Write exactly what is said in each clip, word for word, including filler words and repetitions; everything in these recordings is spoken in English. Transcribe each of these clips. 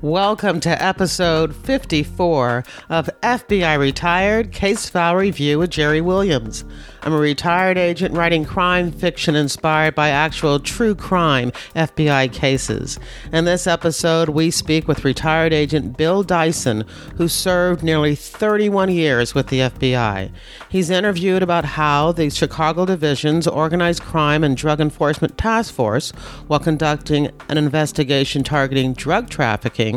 Welcome to episode fifty-four of F B I Retired Case File Review with Jerry Williams. I'm a retired agent writing crime fiction inspired by actual true crime F B I cases. In this episode, we speak with retired agent Bill Dyson, who served nearly thirty-one years with the F B I. He's interviewed about how the Chicago Division's Organized Crime and Drug Enforcement Task Force, while conducting an investigation targeting drug trafficking,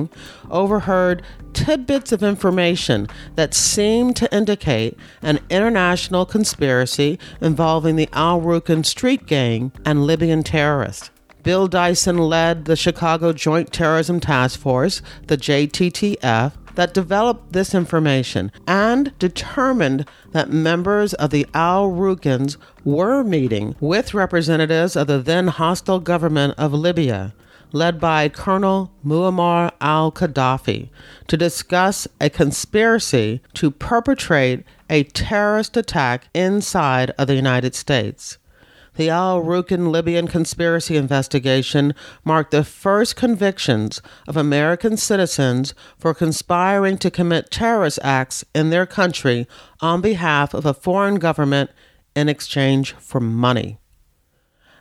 overheard tidbits of information that seemed to indicate an international conspiracy involving the El Rukn street gang and Libyan terrorists. Bill Dyson led the Chicago Joint Terrorism Task Force, the J T T F, that developed this information and determined that members of the El Rukns were meeting with representatives of the then hostile government of Libya, led by Colonel Muammar al-Gaddafi, to discuss a conspiracy to perpetrate a terrorist attack inside of the United States. The El Rukn Libyan conspiracy investigation marked the first convictions of American citizens for conspiring to commit terrorist acts in their country on behalf of a foreign government in exchange for money.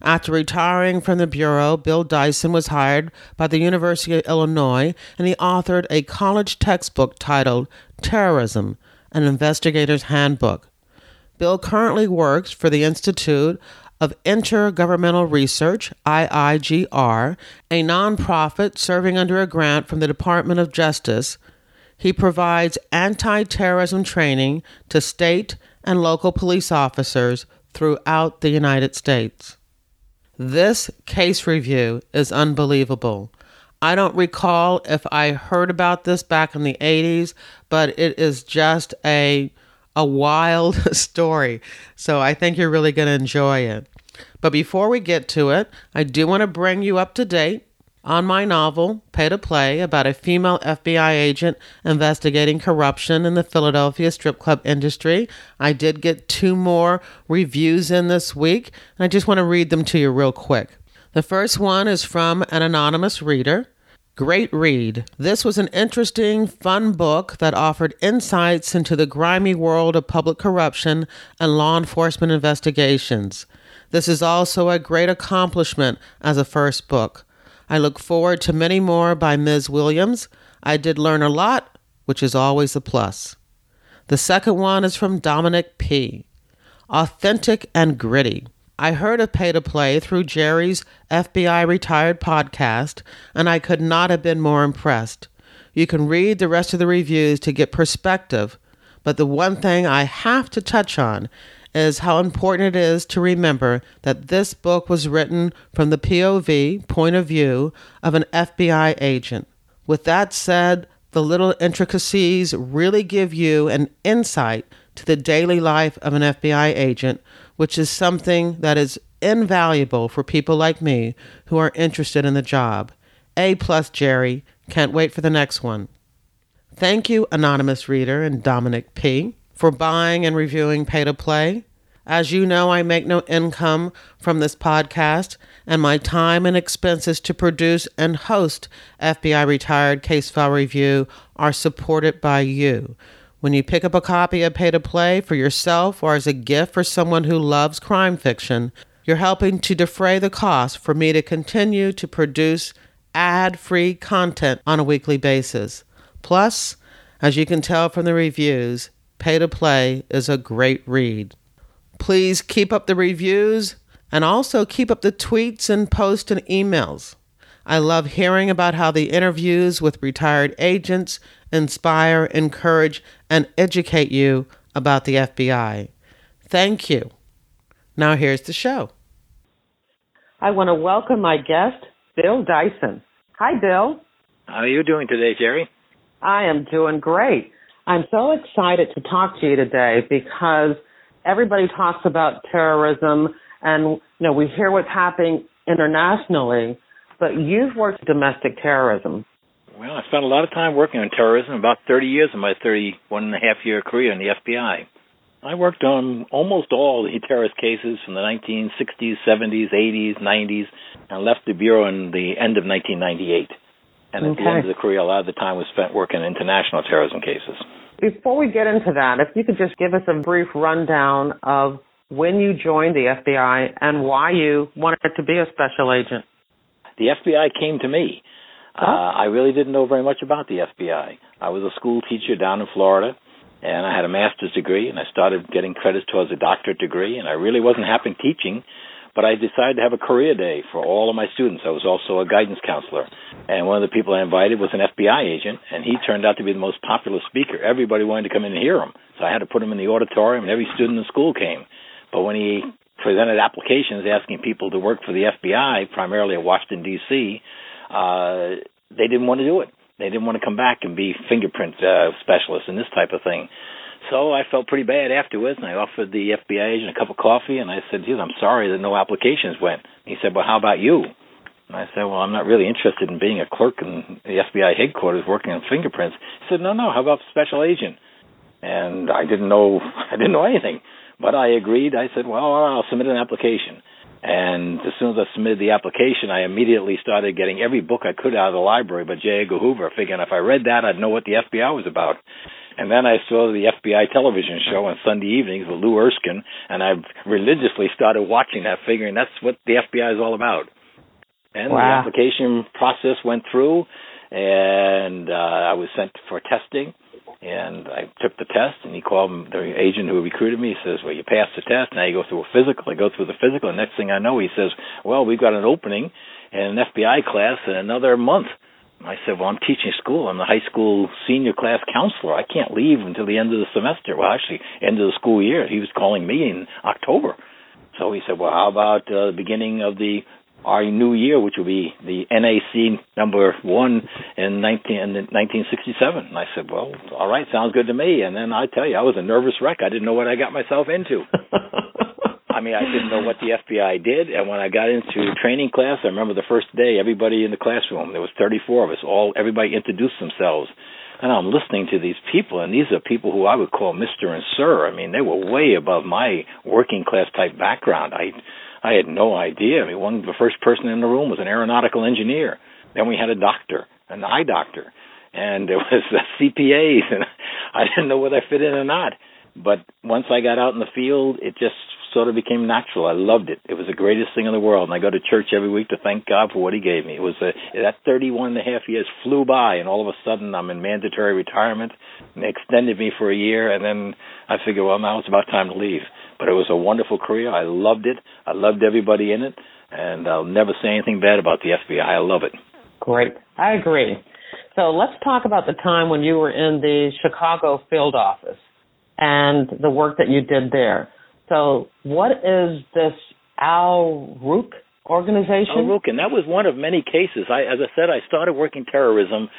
After retiring from the Bureau, Bill Dyson was hired by the University of Illinois, and he authored a college textbook titled Terrorism, an Investigator's Handbook. Bill currently works for the Institute of Intergovernmental Research, I I G R, a nonprofit serving under a grant from the Department of Justice. He provides anti-terrorism training to state and local police officers throughout the United States. This case review is unbelievable. I don't recall if I heard about this back in the eighties, but it is just a a wild story. So I think you're really going to enjoy it. But before we get to it, I do want to bring you up to date on my novel, Pay to Play, about a female F B I agent investigating corruption in the Philadelphia strip club industry. I did get two more reviews in this week, and I just want to read them to you real quick. The first one is from an anonymous reader. Great read. This was an interesting, fun book that offered insights into the grimy world of public corruption and law enforcement investigations. This is also a great accomplishment as a first book. I look forward to many more by Miz Williams. I did learn a lot, which is always a plus. The second one is from Dominic P. Authentic and gritty. I heard of Pay to Play through Jerry's F B I Retired Podcast, and I could not have been more impressed. You can read the rest of the reviews to get perspective, but the one thing I have to touch on is how important it is to remember that this book was written from the P O V, point of view, of an F B I agent. With that said, the little intricacies really give you an insight to the daily life of an F B I agent, which is something that is invaluable for people like me who are interested in the job. A plus, Jerry. Can't wait for the next one. Thank you, anonymous reader and Dominic P., for buying and reviewing Pay to Play. As you know, I make no income from this podcast, and my time and expenses to produce and host F B I Retired Case File Review are supported by you. When you pick up a copy of Pay to Play for yourself or as a gift for someone who loves crime fiction, you're helping to defray the cost for me to continue to produce ad-free content on a weekly basis. Plus, as you can tell from the reviews, Pay to Play is a great read. Please keep up the reviews and also keep up the tweets and posts and emails. I love hearing about how the interviews with retired agents inspire, encourage, and educate you about the F B I. Thank you. Now here's the show. I want to welcome my guest, Bill Dyson. Hi, Bill. How are you doing today, Jerry? I am doing great. I'm so excited to talk to you today because everybody talks about terrorism and, you know, we hear what's happening internationally, but you've worked domestic terrorism. Well, I spent a lot of time working on terrorism, about thirty years of my thirty-one and a half year career in the F B I. I worked on almost all the terrorist cases from the nineteen sixties, seventies, eighties, nineties, and left the Bureau in the end of nineteen ninety-eight. And at okay. the end of the career, a lot of the time was spent working international terrorism cases. Before we get into that, if you could just give us a brief rundown of when you joined the F B I and why you wanted to be a special agent. The F B I came to me. Oh. Uh, I really didn't know very much about the F B I. I was a school teacher down in Florida, and I had a master's degree, and I started getting credits towards a doctorate degree, and I really wasn't happy teaching, but I decided to have a career day for all of my students. I was also a guidance counselor, and one of the people I invited was an F B I agent, and he turned out to be the most popular speaker. Everybody wanted to come in and hear him, so I had to put him in the auditorium, and every student in the school came. But when he presented applications asking people to work for the F B I, primarily in Washington, D C, uh, they didn't want to do it. They didn't want to come back and be fingerprint uh, specialists and this type of thing. So I felt pretty bad afterwards, and I offered the F B I agent a cup of coffee, and I said, geez, I'm sorry that no applications went. And he said, well, how about you? And I said, well, I'm not really interested in being a clerk in the F B I headquarters working on fingerprints. He said, no, no, how about special agent? And I didn't know, I didn't know anything. But I agreed. I said, well, all right, I'll submit an application. And as soon as I submitted the application, I immediately started getting every book I could out of the library by J. Edgar Hoover, figuring if I read that, I'd know what the F B I was about. And then I saw the F B I television show on Sunday evenings with Lou Erskine, and I religiously started watching that, figuring that's what the F B I is all about. And wow. The application process went through, and uh, I was sent for testing. And I took the test, and he called me, the agent who recruited me. He says, well, you passed the test. Now you go through a physical. I go through the physical. And next thing I know, he says, well, we've got an opening in an F B I class in another month. And I said, well, I'm teaching school. I'm the high school senior class counselor. I can't leave until the end of the semester. Well, actually, end of the school year. He was calling me in October. So he said, well, how about uh, the beginning of the our new year, which will be the N A C number one in nineteen sixty-seven. And I said, well, all right, sounds good to me. And then I tell you, I was a nervous wreck. I didn't know what I got myself into. I mean, I didn't know what the F B I did. And when I got into training class, I remember the first day, everybody in the classroom, there was thirty-four of us, all everybody introduced themselves. And I'm listening to these people, and these are people who I would call Mister and Sir. I mean, they were way above my working class type background. I I had no idea. I mean, one, the first person in the room was an aeronautical engineer. Then we had a doctor, an eye doctor, and there was a C P As, and I didn't know whether I fit in or not. But once I got out in the field, it just sort of became natural. I loved it. It was the greatest thing in the world, and I go to church every week to thank God for what he gave me. It was a, that thirty-one and a half years flew by, and all of a sudden I'm in mandatory retirement, and they extended me for a year, and then I figured, well, now it's about time to leave. But it was a wonderful career. I loved it. I loved everybody in it, and I'll never say anything bad about the F B I. I love it. Great. I agree. So let's talk about the time when you were in the Chicago field office and the work that you did there. So what is this El Rukn organization? El Rukn, that was one of many cases. I, as I said, I started working terrorism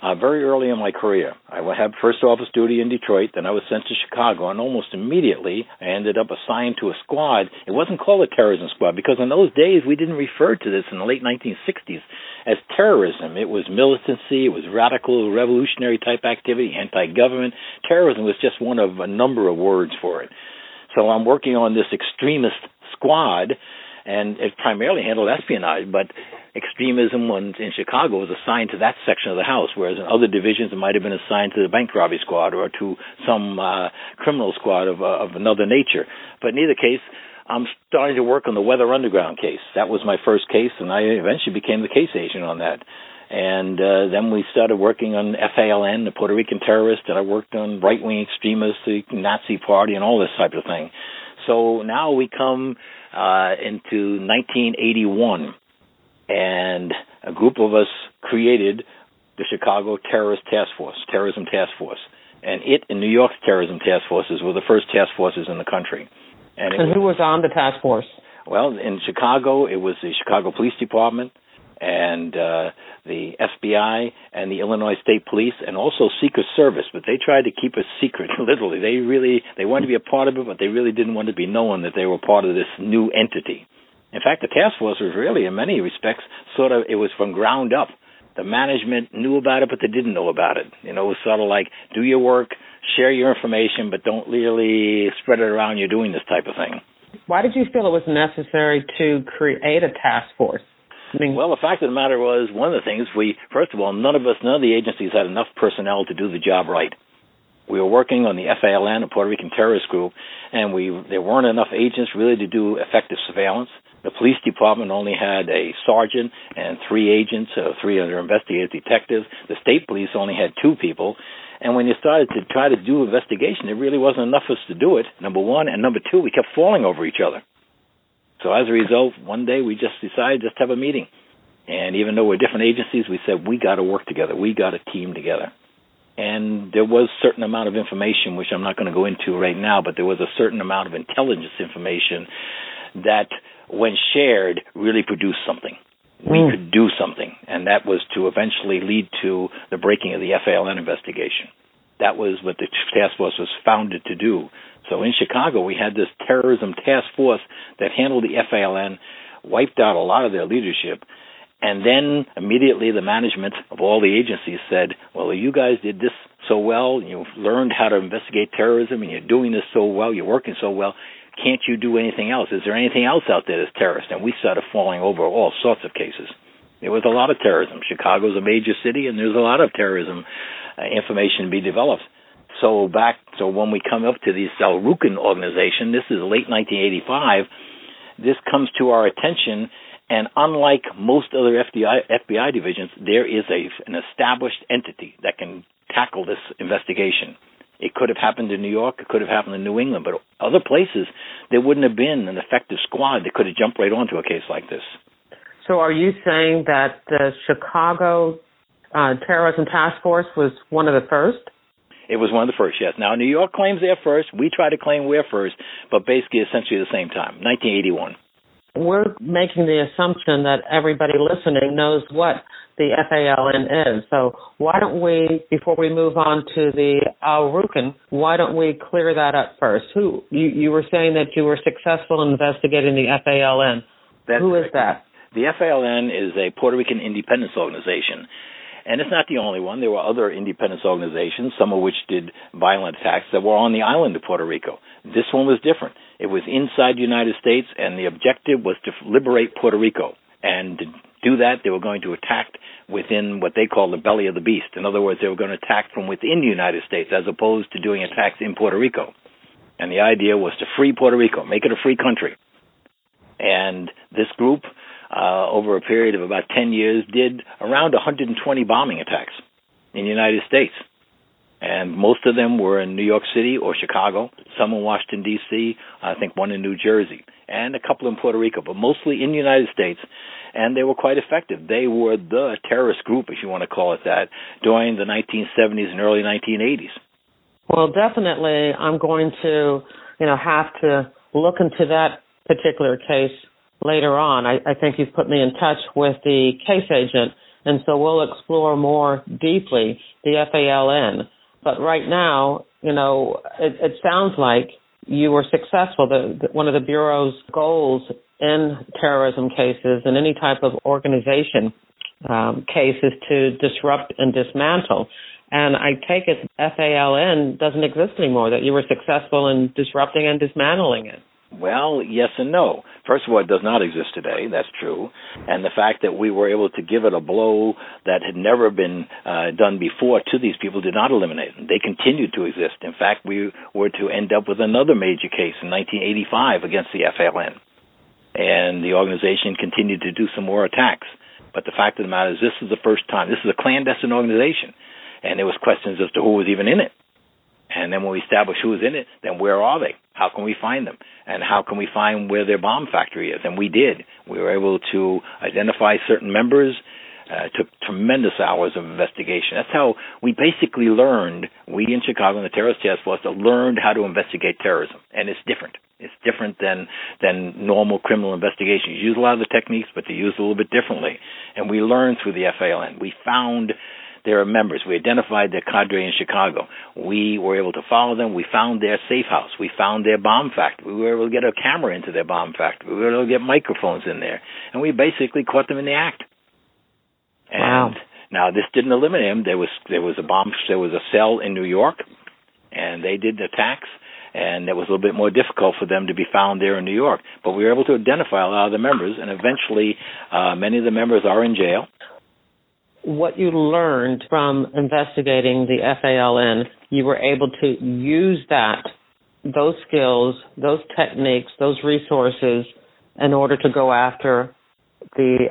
uh, very early in my career. I had first office duty in Detroit, then I was sent to Chicago, and almost immediately I ended up assigned to a squad. It wasn't called a terrorism squad because in those days we didn't refer to this in the late nineteen sixties as terrorism. It was militancy, it was radical, revolutionary type activity, anti-government. Terrorism was just one of a number of words for it. So I'm working on this extremist squad, and it primarily handled espionage, but extremism in Chicago was assigned to that section of the house, whereas in other divisions it might have been assigned to the bank robbery squad or to some uh, criminal squad of, uh, of another nature. But in either case, I'm starting to work on the Weather Underground case. That was my first case, and I eventually became the case agent on that. And uh, then we started working on F A L N, the Puerto Rican terrorist, and I worked on right-wing extremists, the Nazi Party, and all this type of thing. So now we come uh, into nineteen eighty-one, and a group of us created the Chicago Terrorist Task Force, Terrorism Task Force. And it and New York's Terrorism Task Forces were the first task forces in the country. And, and was, who was on the task force? Well, in Chicago, it was the Chicago Police Department, and uh, the F B I and the Illinois State Police, and also Secret Service, but they tried to keep it secret, literally. They really they wanted to be a part of it, but they really didn't want to be known that they were part of this new entity. In fact, the task force was really, in many respects, sort of, it was from ground up. The management knew about it, but they didn't know about it. You know, it was sort of like, do your work, share your information, but don't really spread it around you're doing this type of thing. Why did you feel it was necessary to create a task force? listening? Well, the fact of the matter was, one of the things we, first of all, none of us, none of the agencies had enough personnel to do the job right. We were working on the F A L N, a Puerto Rican terrorist group, and we there weren't enough agents really to do effective surveillance. The police department only had a sergeant and three agents, uh, three other investigative detectives. The state police only had two people. And when you started to try to do investigation, there really wasn't enough of us to do it, number one. And number two, we kept falling over each other. So as a result, one day we just decided just to have a meeting. And even though we're different agencies, we said, we got to work together. We got to team together. And there was a certain amount of information, which I'm not going to go into right now, but there was a certain amount of intelligence information that, when shared, really produced something. We mm. could do something, and that was to eventually lead to the breaking of the F A L N investigation. That was what the task force was founded to do. So in Chicago, we had this terrorism task force that handled the F A L N, wiped out a lot of their leadership, and then immediately the management of all the agencies said, well, you guys did this so well, you've learned how to investigate terrorism, and you're doing this so well, you're working so well, can't you do anything else? Is there anything else out there that's terrorist? And we started falling over all sorts of cases. There was a lot of terrorism. Chicago's a major city, and there's a lot of terrorism uh, information to be developed. So back, so when we come up to the El Rukn organization, this is late nineteen eighty-five, this comes to our attention, and unlike most other F B I, F B I divisions, there is a, an established entity that can tackle this investigation. It could have happened in New York. It could have happened in New England. But other places, there wouldn't have been an effective squad that could have jumped right onto a case like this. So are you saying that the Chicago uh, Terrorism Task Force was one of the first? It was one of the first, yes. Now, New York claims they're first. We try to claim we're first, but basically essentially the same time, nineteen eighty-one. We're making the assumption that everybody listening knows what the F A L N is. So why don't we, before we move on to the El Rukn, why don't we clear that up first? Who you, you were saying that you were successful in investigating the F A L N. That's Who is that? The F A L N is a Puerto Rican independence organization. And it's not the only one. There were other independence organizations, some of which did violent attacks that were on the island of Puerto Rico. This one was different. It was inside the United States, and the objective was to liberate Puerto Rico. And to do that, they were going to attack within what they call the belly of the beast. In other words, they were going to attack from within the United States as opposed to doing attacks in Puerto Rico. And the idea was to free Puerto Rico, make it a free country. And this group, uh, over a period of about ten years, did around one hundred twenty bombing attacks in the United States. And most of them were in New York City or Chicago, some in Washington, D C, I think one in New Jersey, and a couple in Puerto Rico, but mostly in the United States. And they were quite effective. They were the terrorist group, if you want to call it that, during the nineteen seventies and early nineteen eighties. Well, definitely I'm going to, you know, have to look into that particular case later on. I, I think you've put me in touch with the case agent, and so we'll explore more deeply the F A L N. But right now, you know, it, it sounds like you were successful. The, the, one of the Bureau's goals in terrorism cases and any type of organization um, case is to disrupt and dismantle. And I take it F A L N doesn't exist anymore, that you were successful in disrupting and dismantling it. Well, yes and no. First of all, it does not exist today. That's true. And the fact that we were able to give it a blow that had never been uh, done before to these people did not eliminate them. They continued to exist. In fact, we were to end up with another major case in nineteen eighty-five against the F A L N. And the organization continued to do some more attacks. But the fact of the matter is this is the first time. This is a clandestine organization. And there was questions as to who was even in it. And then when we establish who is in it, then where are they? How can we find them? And how can we find where their bomb factory is? And we did. We were able to identify certain members. Uh, it took tremendous hours of investigation. That's how we basically learned, we in Chicago and the Terrorist Task Force, learned how to investigate terrorism. And it's different. It's different than, than normal criminal investigations. You use a lot of the techniques, but they use a little bit differently. And we learned through the F A L N. We found their members. We identified their cadre in Chicago. We were able to follow them. We found their safe house. We found their bomb factory. We were able to get a camera into their bomb factory. We were able to get microphones in there. And we basically caught them in the act. And wow. Now, this didn't eliminate them. There was, there was a bomb, there was a cell in New York, and they did the attacks. and it was a little bit more difficult for them to be found there in New York. But we were able to identify a lot of the members, and eventually uh, many of the members are in jail. What you learned from investigating the F A L N, you were able to use that, those skills, those techniques, those resources in order to go after the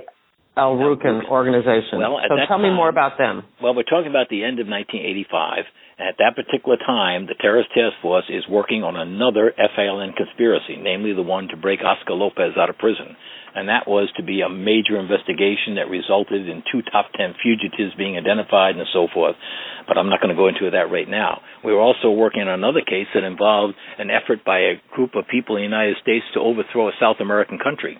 El Rukn organization. Well, so tell time, me more about them. Well, we're talking about the end of nineteen eighty-five. At that particular time, the Terrorist Task Force is working on another F A L N conspiracy, namely the one to break Oscar Lopez out of prison. And that was to be a major investigation that resulted in two top ten fugitives being identified and so forth. But I'm not going to go into that right now. We were also working on another case that involved an effort by a group of people in the United States to overthrow a South American country.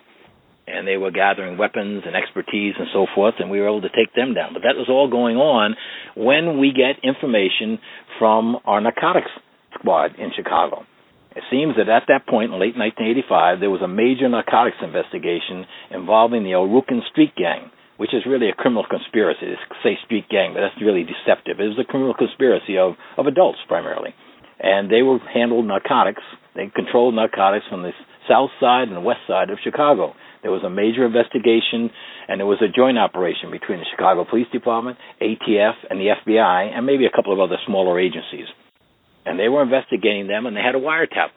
And they were gathering weapons and expertise and so forth, and we were able to take them down. But that was all going on when we get information from our narcotics squad in Chicago. It seems that at that point, in late nineteen eighty-five, there was a major narcotics investigation involving the El Rukn street gang, which is really a criminal conspiracy. They say street gang, but that's really deceptive. It was a criminal conspiracy of, of adults primarily. And they were handled narcotics. They controlled narcotics from the south side and west side of Chicago. There was a major investigation, and there was a joint operation between the Chicago Police Department, A T F, and the F B I, and maybe a couple of other smaller agencies. And they were investigating them, and they had a wiretap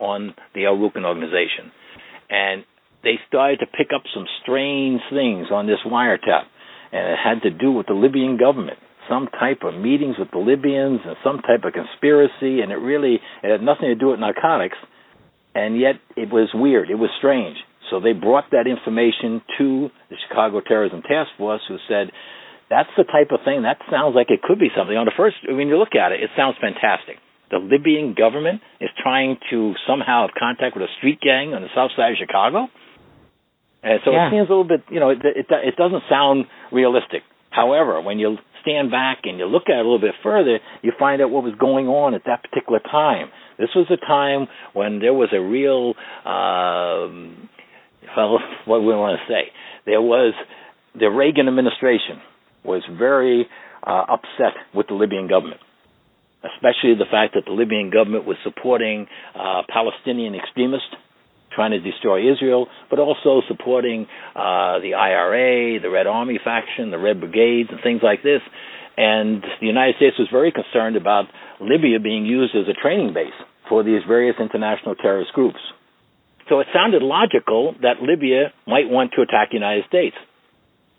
on the El Rukn organization. And they started to pick up some strange things on this wiretap, and it had to do with the Libyan government, some type of meetings with the Libyans and some type of conspiracy, and it really it had nothing to do with narcotics, and yet it was weird. It was strange. So they brought that information to the Chicago Terrorism Task Force, who said, that's the type of thing, that sounds like it could be something. On the first, when you look at it, it sounds fantastic. The Libyan government is trying to somehow have contact with a street gang on the south side of Chicago. And so yeah. It seems a little bit, you know, it, it, it doesn't sound realistic. However, when you stand back and you look at it a little bit further, you find out what was going on at that particular time. This was a time when there was a real... Um, Well, what do we want to say? There was the Reagan administration was very uh, upset with the Libyan government, especially the fact that the Libyan government was supporting uh, Palestinian extremists trying to destroy Israel, but also supporting uh, the I R A, the Red Army faction, the Red Brigades, and things like this. And the United States was very concerned about Libya being used as a training base for these various international terrorist groups. So it sounded logical that Libya might want to attack the United States.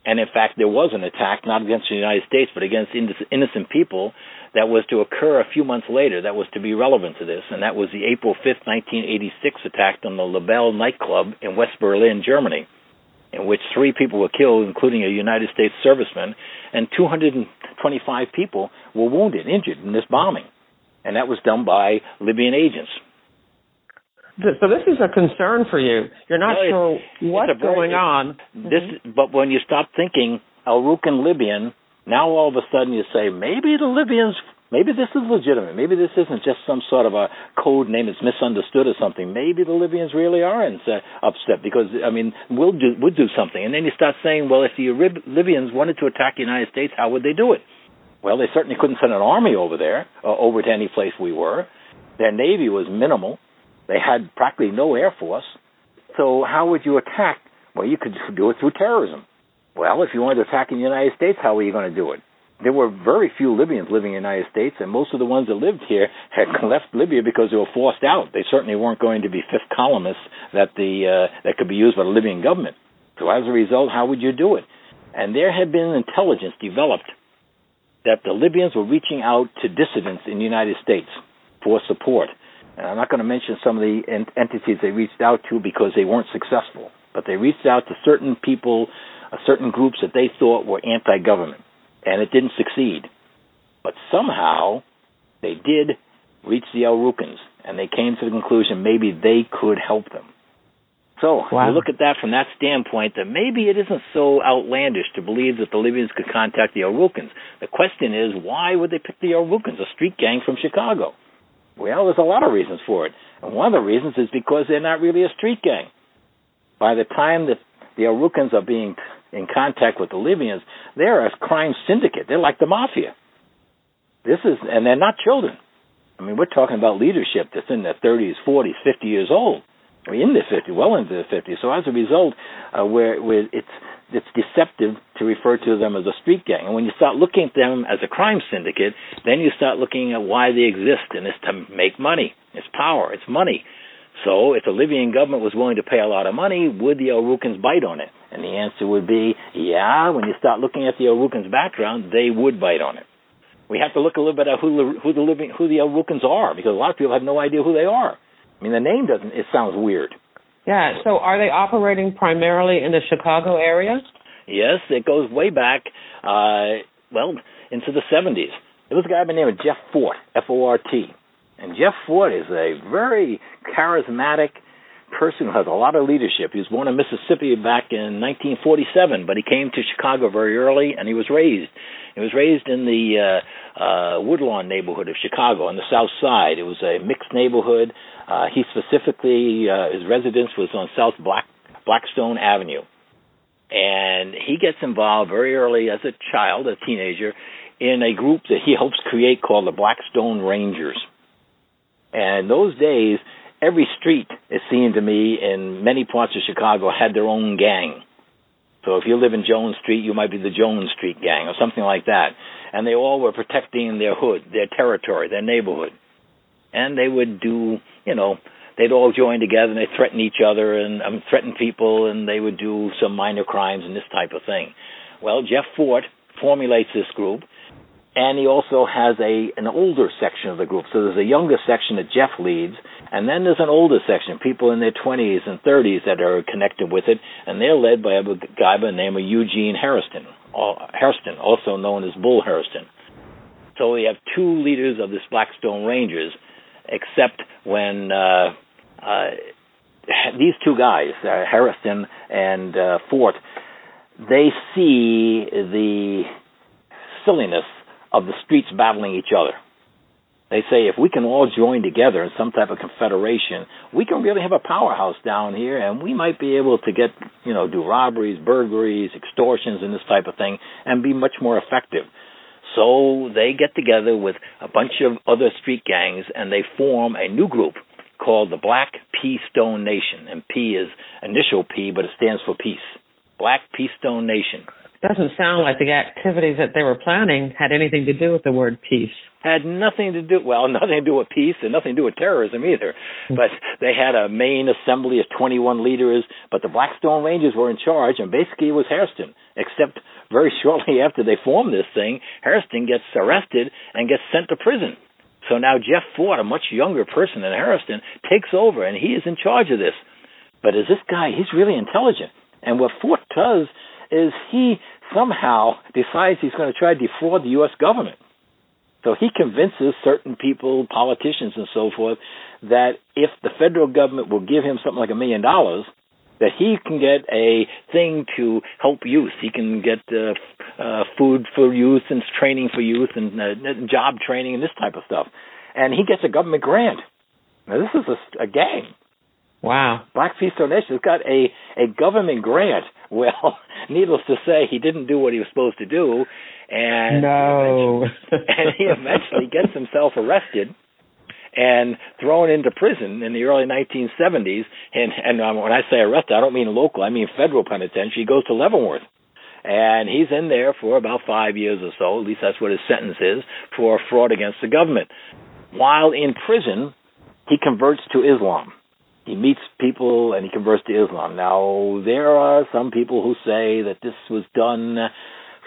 And in fact, there was an attack, not against the United States, but against innocent people that was to occur a few months later that was to be relevant to this. And that was the April fifth, nineteen eighty-six attack on the LaBelle nightclub in West Berlin, Germany, in which three people were killed, including a United States serviceman, and two hundred twenty-five people were wounded, injured in this bombing. And that was done by Libyan agents. So this is a concern for you. You're not no, it's, sure what's it's going on. This, mm-hmm. But when you stop thinking El Rukn Libyan, now all of a sudden you say, maybe the Libyans, maybe this is legitimate. Maybe this isn't just some sort of a code name that's misunderstood or something. Maybe the Libyans really are upset because, I mean, we'll do, we'll do something. And then you start saying, well, if the Lib- Libyans wanted to attack the United States, how would they do it? Well, they certainly couldn't send an army over there, uh, over to any place we were. Their navy was minimal. They had practically no air force. So how would you attack? Well, you could do it through terrorism. Well, if you wanted to attack in the United States, how were you going to do it? There were very few Libyans living in the United States, and most of the ones that lived here had left Libya because they were forced out. They certainly weren't going to be fifth columnists that the uh, that could be used by the Libyan government. So as a result, how would you do it? And there had been intelligence developed that the Libyans were reaching out to dissidents in the United States for support. And I'm not going to mention some of the ent- entities they reached out to because they weren't successful. But they reached out to certain people, uh, certain groups that they thought were anti-government. And it didn't succeed. But somehow they did reach the El Rukns. And they came to the conclusion maybe they could help them. So wow. You look at that from that standpoint that maybe it isn't so outlandish to believe that the Libyans could contact the El Rukns. The question is, why would they pick the El Rukns, a street gang from Chicago? Well, there's a lot of reasons for it. And one of the reasons is because they're not really a street gang. By the time that the El Rukns are being in contact with the Libyans, they're a crime syndicate. They're like the mafia. This is, and they're not children. I mean, we're talking about leadership that's in their thirties, forties, fifty years old. I mean, in their fifties, well into their fifties. So as a result, uh, where, where it's it's deceptive to refer to them as a street gang. And when you start looking at them as a crime syndicate, then you start looking at why they exist, and it's to make money. It's power. It's money. So if the Libyan government was willing to pay a lot of money, would the El Rukns bite on it? And the answer would be, yeah, when you start looking at the El Rukns' background, they would bite on it. We have to look a little bit at who, who the Libyan, who the El Rukns are, because a lot of people have no idea who they are. I mean, the name doesn't, it sounds weird. Yeah, so are they operating primarily in the Chicago area? Yes, it goes way back, uh, well, into the seventies. There was a guy by the name of Jeff Fort, F O R T. And Jeff Fort is a very charismatic person who has a lot of leadership. He was born in Mississippi back in nineteen forty-seven, but he came to Chicago very early, and he was raised. He was raised in the uh, uh, Woodlawn neighborhood of Chicago on the south side. It was a mixed neighborhood. Uh, he specifically, uh, his residence was on South Black, Blackstone Avenue. And he gets involved very early as a child, a teenager, in a group that he helps create called the Blackstone Rangers. And those days, every street, it seemed to me, in many parts of Chicago, had their own gang. So if you live in Jones Street, you might be the Jones Street gang or something like that. And they all were protecting their hood, their territory, their neighborhood. And they would do, you know, they'd all join together and they'd threaten each other and um, threaten people, and they would do some minor crimes and this type of thing. Well, Jeff Fort formulates this group. And he also has a an older section of the group. So there's a younger section that Jeff leads, and then there's an older section, people in their twenties and thirties that are connected with it, and they're led by a guy by the name of Eugene Hairston, also known as Bull Hairston. So we have two leaders of this Blackstone Rangers, except when uh, uh, these two guys, uh, Hairston and uh, Fort, they see the silliness of the streets battling each other. They say if we can all join together in some type of confederation, we can really have a powerhouse down here, and we might be able to get, you know, do robberies, burglaries, extortions, and this type of thing, and be much more effective. So they get together with a bunch of other street gangs, and they form a new group called the Black P-Stone Nation. And P is initial P, but it stands for peace. Black P-Stone Nation. Doesn't sound like the activities that they were planning had anything to do with the word peace. Had nothing to do, well, nothing to do with peace and nothing to do with terrorism either. But they had a main assembly of twenty-one leaders, but the Blackstone Rangers were in charge, and basically it was Hairston. Except very shortly after they formed this thing, Hairston gets arrested and gets sent to prison. So now Jeff Fort, a much younger person than Hairston, takes over, and he is in charge of this. But as this guy, he's really intelligent. And what Fort does is he somehow decides he's going to try to defraud the U S government. So he convinces certain people, politicians and so forth, that if the federal government will give him something like a million dollars, that he can get a thing to help youth. He can get uh, uh, food for youth and training for youth and uh, job training and this type of stuff. And he gets a government grant. Now, this is a, a gang. Wow. Black P-Stone Nation has got a, a government grant. Well, needless to say, he didn't do what he was supposed to do. And, no. And he eventually gets himself arrested and thrown into prison in the early nineteen seventies. And, and when I say arrested, I don't mean local. I mean federal penitentiary. He goes to Leavenworth. And he's in there for about five years or so. At least that's what his sentence is, for fraud against the government. While in prison, he converts to Islam. He meets people and he converts to Islam. Now, there are some people who say that this was done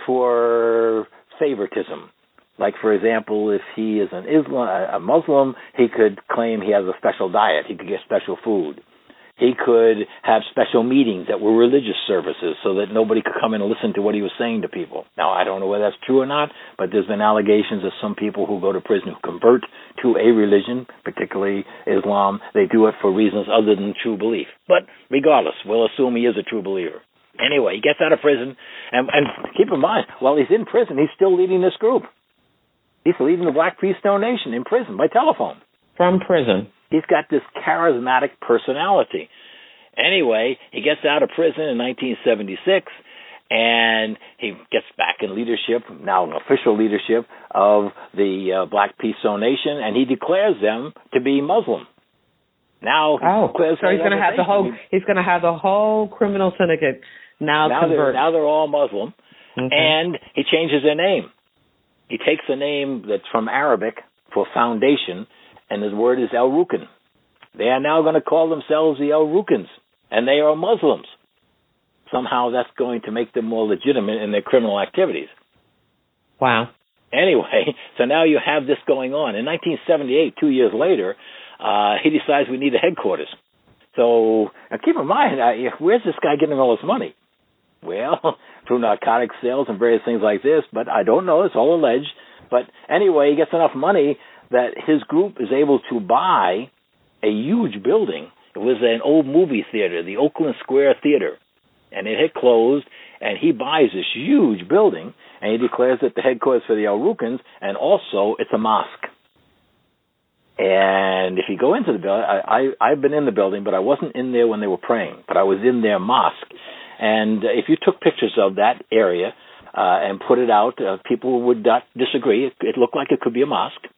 for favoritism. Like, for example, if he is an Islam, a Muslim, he could claim he has a special diet. He could get special food. He could have special meetings that were religious services so that nobody could come in and listen to what he was saying to people. Now, I don't know whether that's true or not, but there's been allegations of some people who go to prison who convert to a religion, particularly Islam. They do it for reasons other than true belief. But regardless, we'll assume he is a true believer. Anyway, he gets out of prison, and, and keep in mind, while he's in prison, he's still leading this group. He's leading the Black P-Stone Nation in prison by telephone. From prison. He's got this charismatic personality. Anyway, he gets out of prison in nineteen seventy-six, and he gets back in leadership, now in official leadership, of the uh, Black P-Stone Nation, and he declares them to be Muslim. Now, oh, he so he's going to have the whole he's going to have the whole criminal syndicate now, now convert. They're, now they're all Muslim, okay. And he changes their name. He takes a name that's from Arabic for foundation, and his word is El Rukn. They are now going to call themselves the El Rukns, and they are Muslims. Somehow that's going to make them more legitimate in their criminal activities. Wow. Anyway, so now you have this going on. In nineteen seventy-eight, two years later, uh, he decides we need a headquarters. So now keep in mind, uh, where's this guy getting all his money? Well, through narcotic sales and various things like this, but I don't know. It's all alleged. But anyway, he gets enough money that his group is able to buy a huge building. It was an old movie theater, the Oakland Square Theater, and it had closed, and he buys this huge building, and he declares it the headquarters for the El Rukns, and also it's a mosque. And if you go into the building, I, I, I've been in the building, but I wasn't in there when they were praying, but I was in their mosque. And if you took pictures of that area uh, and put it out, uh, people would not disagree. It, it looked like it could be a mosque.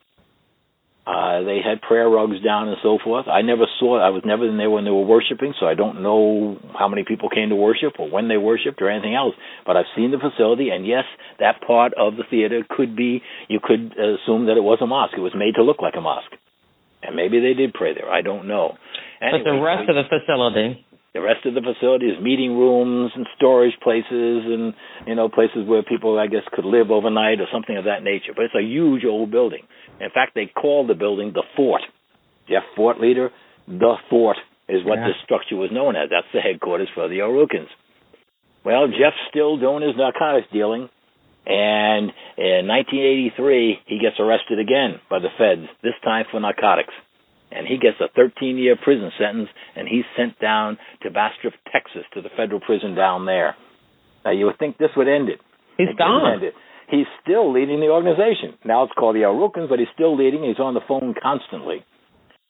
Uh, they had prayer rugs down and so forth. I never saw it. I was never in there when they were worshiping, so I don't know how many people came to worship or when they worshiped or anything else. But I've seen the facility, and yes, that part of the theater could be, you could assume that it was a mosque. It was made to look like a mosque. And maybe they did pray there. I don't know. Anyway, but the rest of the facility... The rest of the facility is meeting rooms and storage places and, you know, places where people, I guess, could live overnight or something of that nature. But it's a huge old building. In fact, they called the building the Fort. Jeff Fort leader, the Fort is what yeah. this structure was known as. That's the headquarters for the El Rukns. Well, Jeff's still doing his narcotics dealing. And in nineteen eighty-three, he gets arrested again by the feds, this time for narcotics. And he gets a thirteen-year prison sentence, and he's sent down to Bastrop, Texas, to the federal prison down there. Now, you would think this would end it. He's it gone. It. He's still leading the organization. Now it's called the El Rukn, but he's still leading. He's on the phone constantly.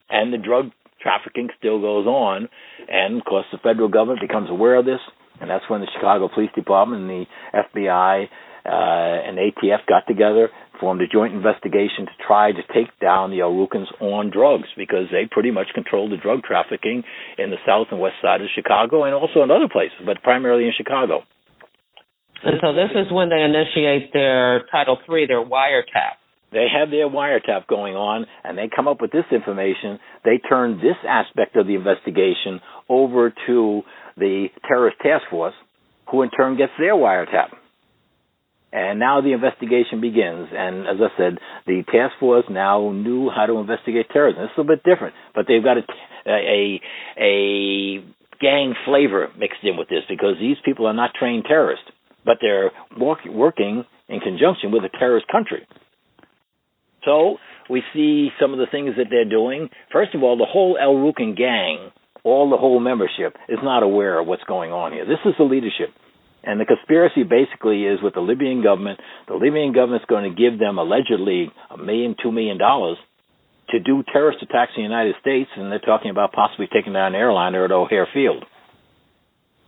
And the drug trafficking still goes on. And, of course, the federal government becomes aware of this, and that's when the Chicago Police Department and the F B I uh, and A T F got together, formed a joint investigation to try to take down the El Rukns on drugs, because they pretty much controlled the drug trafficking in the south and west side of Chicago and also in other places, but primarily in Chicago. And so this is when they initiate their Title three, their wiretap. They have their wiretap going on, and they come up with this information. They turn this aspect of the investigation over to the Terrorist Task Force, who in turn gets their wiretap. And now the investigation begins. And as I said, the task force now knew how to investigate terrorism. It's a little bit different, but they've got a, a, a gang flavor mixed in with this, because these people are not trained terrorists, but they're work, working in conjunction with a terrorist country. So we see some of the things that they're doing. First of all, the whole El Rukn gang, all the whole membership, is not aware of what's going on here. This is the leadership. And the conspiracy basically is with the Libyan government. The Libyan government's going to give them allegedly a million, two million dollars to do terrorist attacks in the United States, and they're talking about possibly taking down an airliner at O'Hare Field.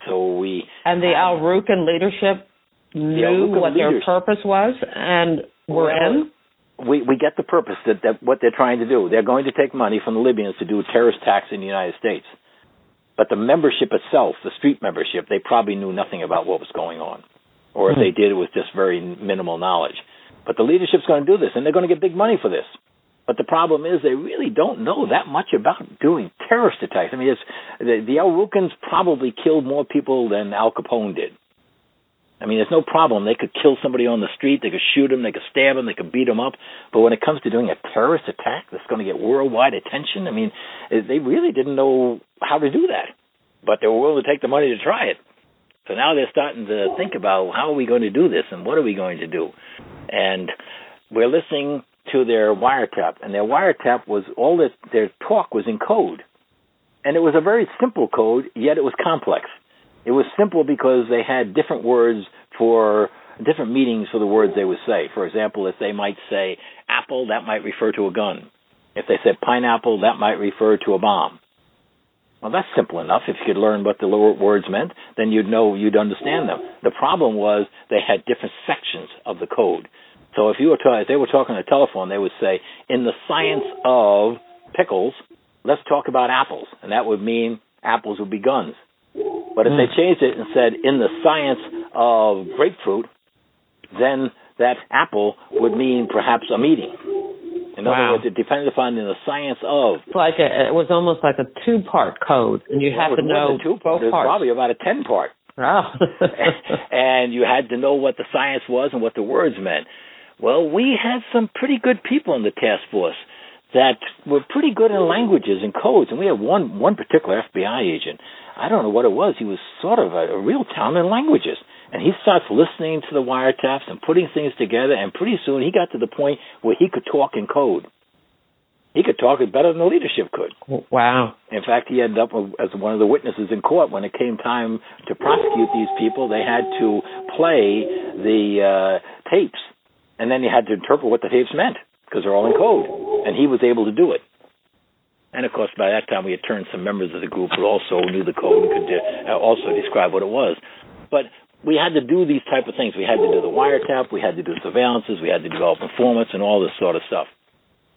So we and the um, El Rukn leadership knew the what leaders. their purpose was, and were well, in. We we get the purpose that, that what they're trying to do. They're going to take money from the Libyans to do terrorist attacks in the United States. But the membership itself, the street membership, they probably knew nothing about what was going on. Or if they did, it was just very minimal knowledge. But the leadership's going to do this, and they're going to get big money for this. But the problem is they really don't know that much about doing terrorist attacks. I mean, it's, the, the El Rukns probably killed more people than Al Capone did. I mean, there's no problem. They could kill somebody on the street. They could shoot him. They could stab him. They could beat him up. But when it comes to doing a terrorist attack that's going to get worldwide attention, I mean, they really didn't know how to do that. But they were willing to take the money to try it. So now they're starting to think about how are we going to do this and what are we going to do? And we're listening to their wiretap. And their wiretap was all that their talk was in code. And it was a very simple code, yet it was complex. It was simple because they had different words for different meanings for the words they would say. For example, if they might say apple, that might refer to a gun. If they said pineapple, that might refer to a bomb. Well, that's simple enough. If you could learn what the words meant, then you'd know, you'd understand them. The problem was they had different sections of the code. So if you were t- if they were talking on the telephone, they would say, in the science of pickles, let's talk about apples. And that would mean apples would be guns. But if mm. they changed it and said, in the science of grapefruit, then that apple would mean perhaps a meeting. In wow. other words, it depended upon in the science of. It's like a, it was almost like a two-part code, and you well, have to know two both parts. Probably about a ten-part. Wow. And you had to know what the science was and what the words meant. Well, we had some pretty good people in the task force that were pretty good in languages and codes, and we had one one particular F B I agent. I don't know what it was. He was sort of a, a real talent in languages. And he starts listening to the wiretaps and putting things together, and pretty soon he got to the point where he could talk in code. He could talk it better than the leadership could. Wow. In fact, he ended up as one of the witnesses in court. When it came time to prosecute these people, they had to play the uh, tapes, and then he had to interpret what the tapes meant because they're all in code, and he was able to do it. And, of course, by that time we had turned some members of the group who also knew the code and could de- also describe what it was. But we had to do these type of things. We had to do the wiretap. We had to do surveillances. We had to develop informants and all this sort of stuff.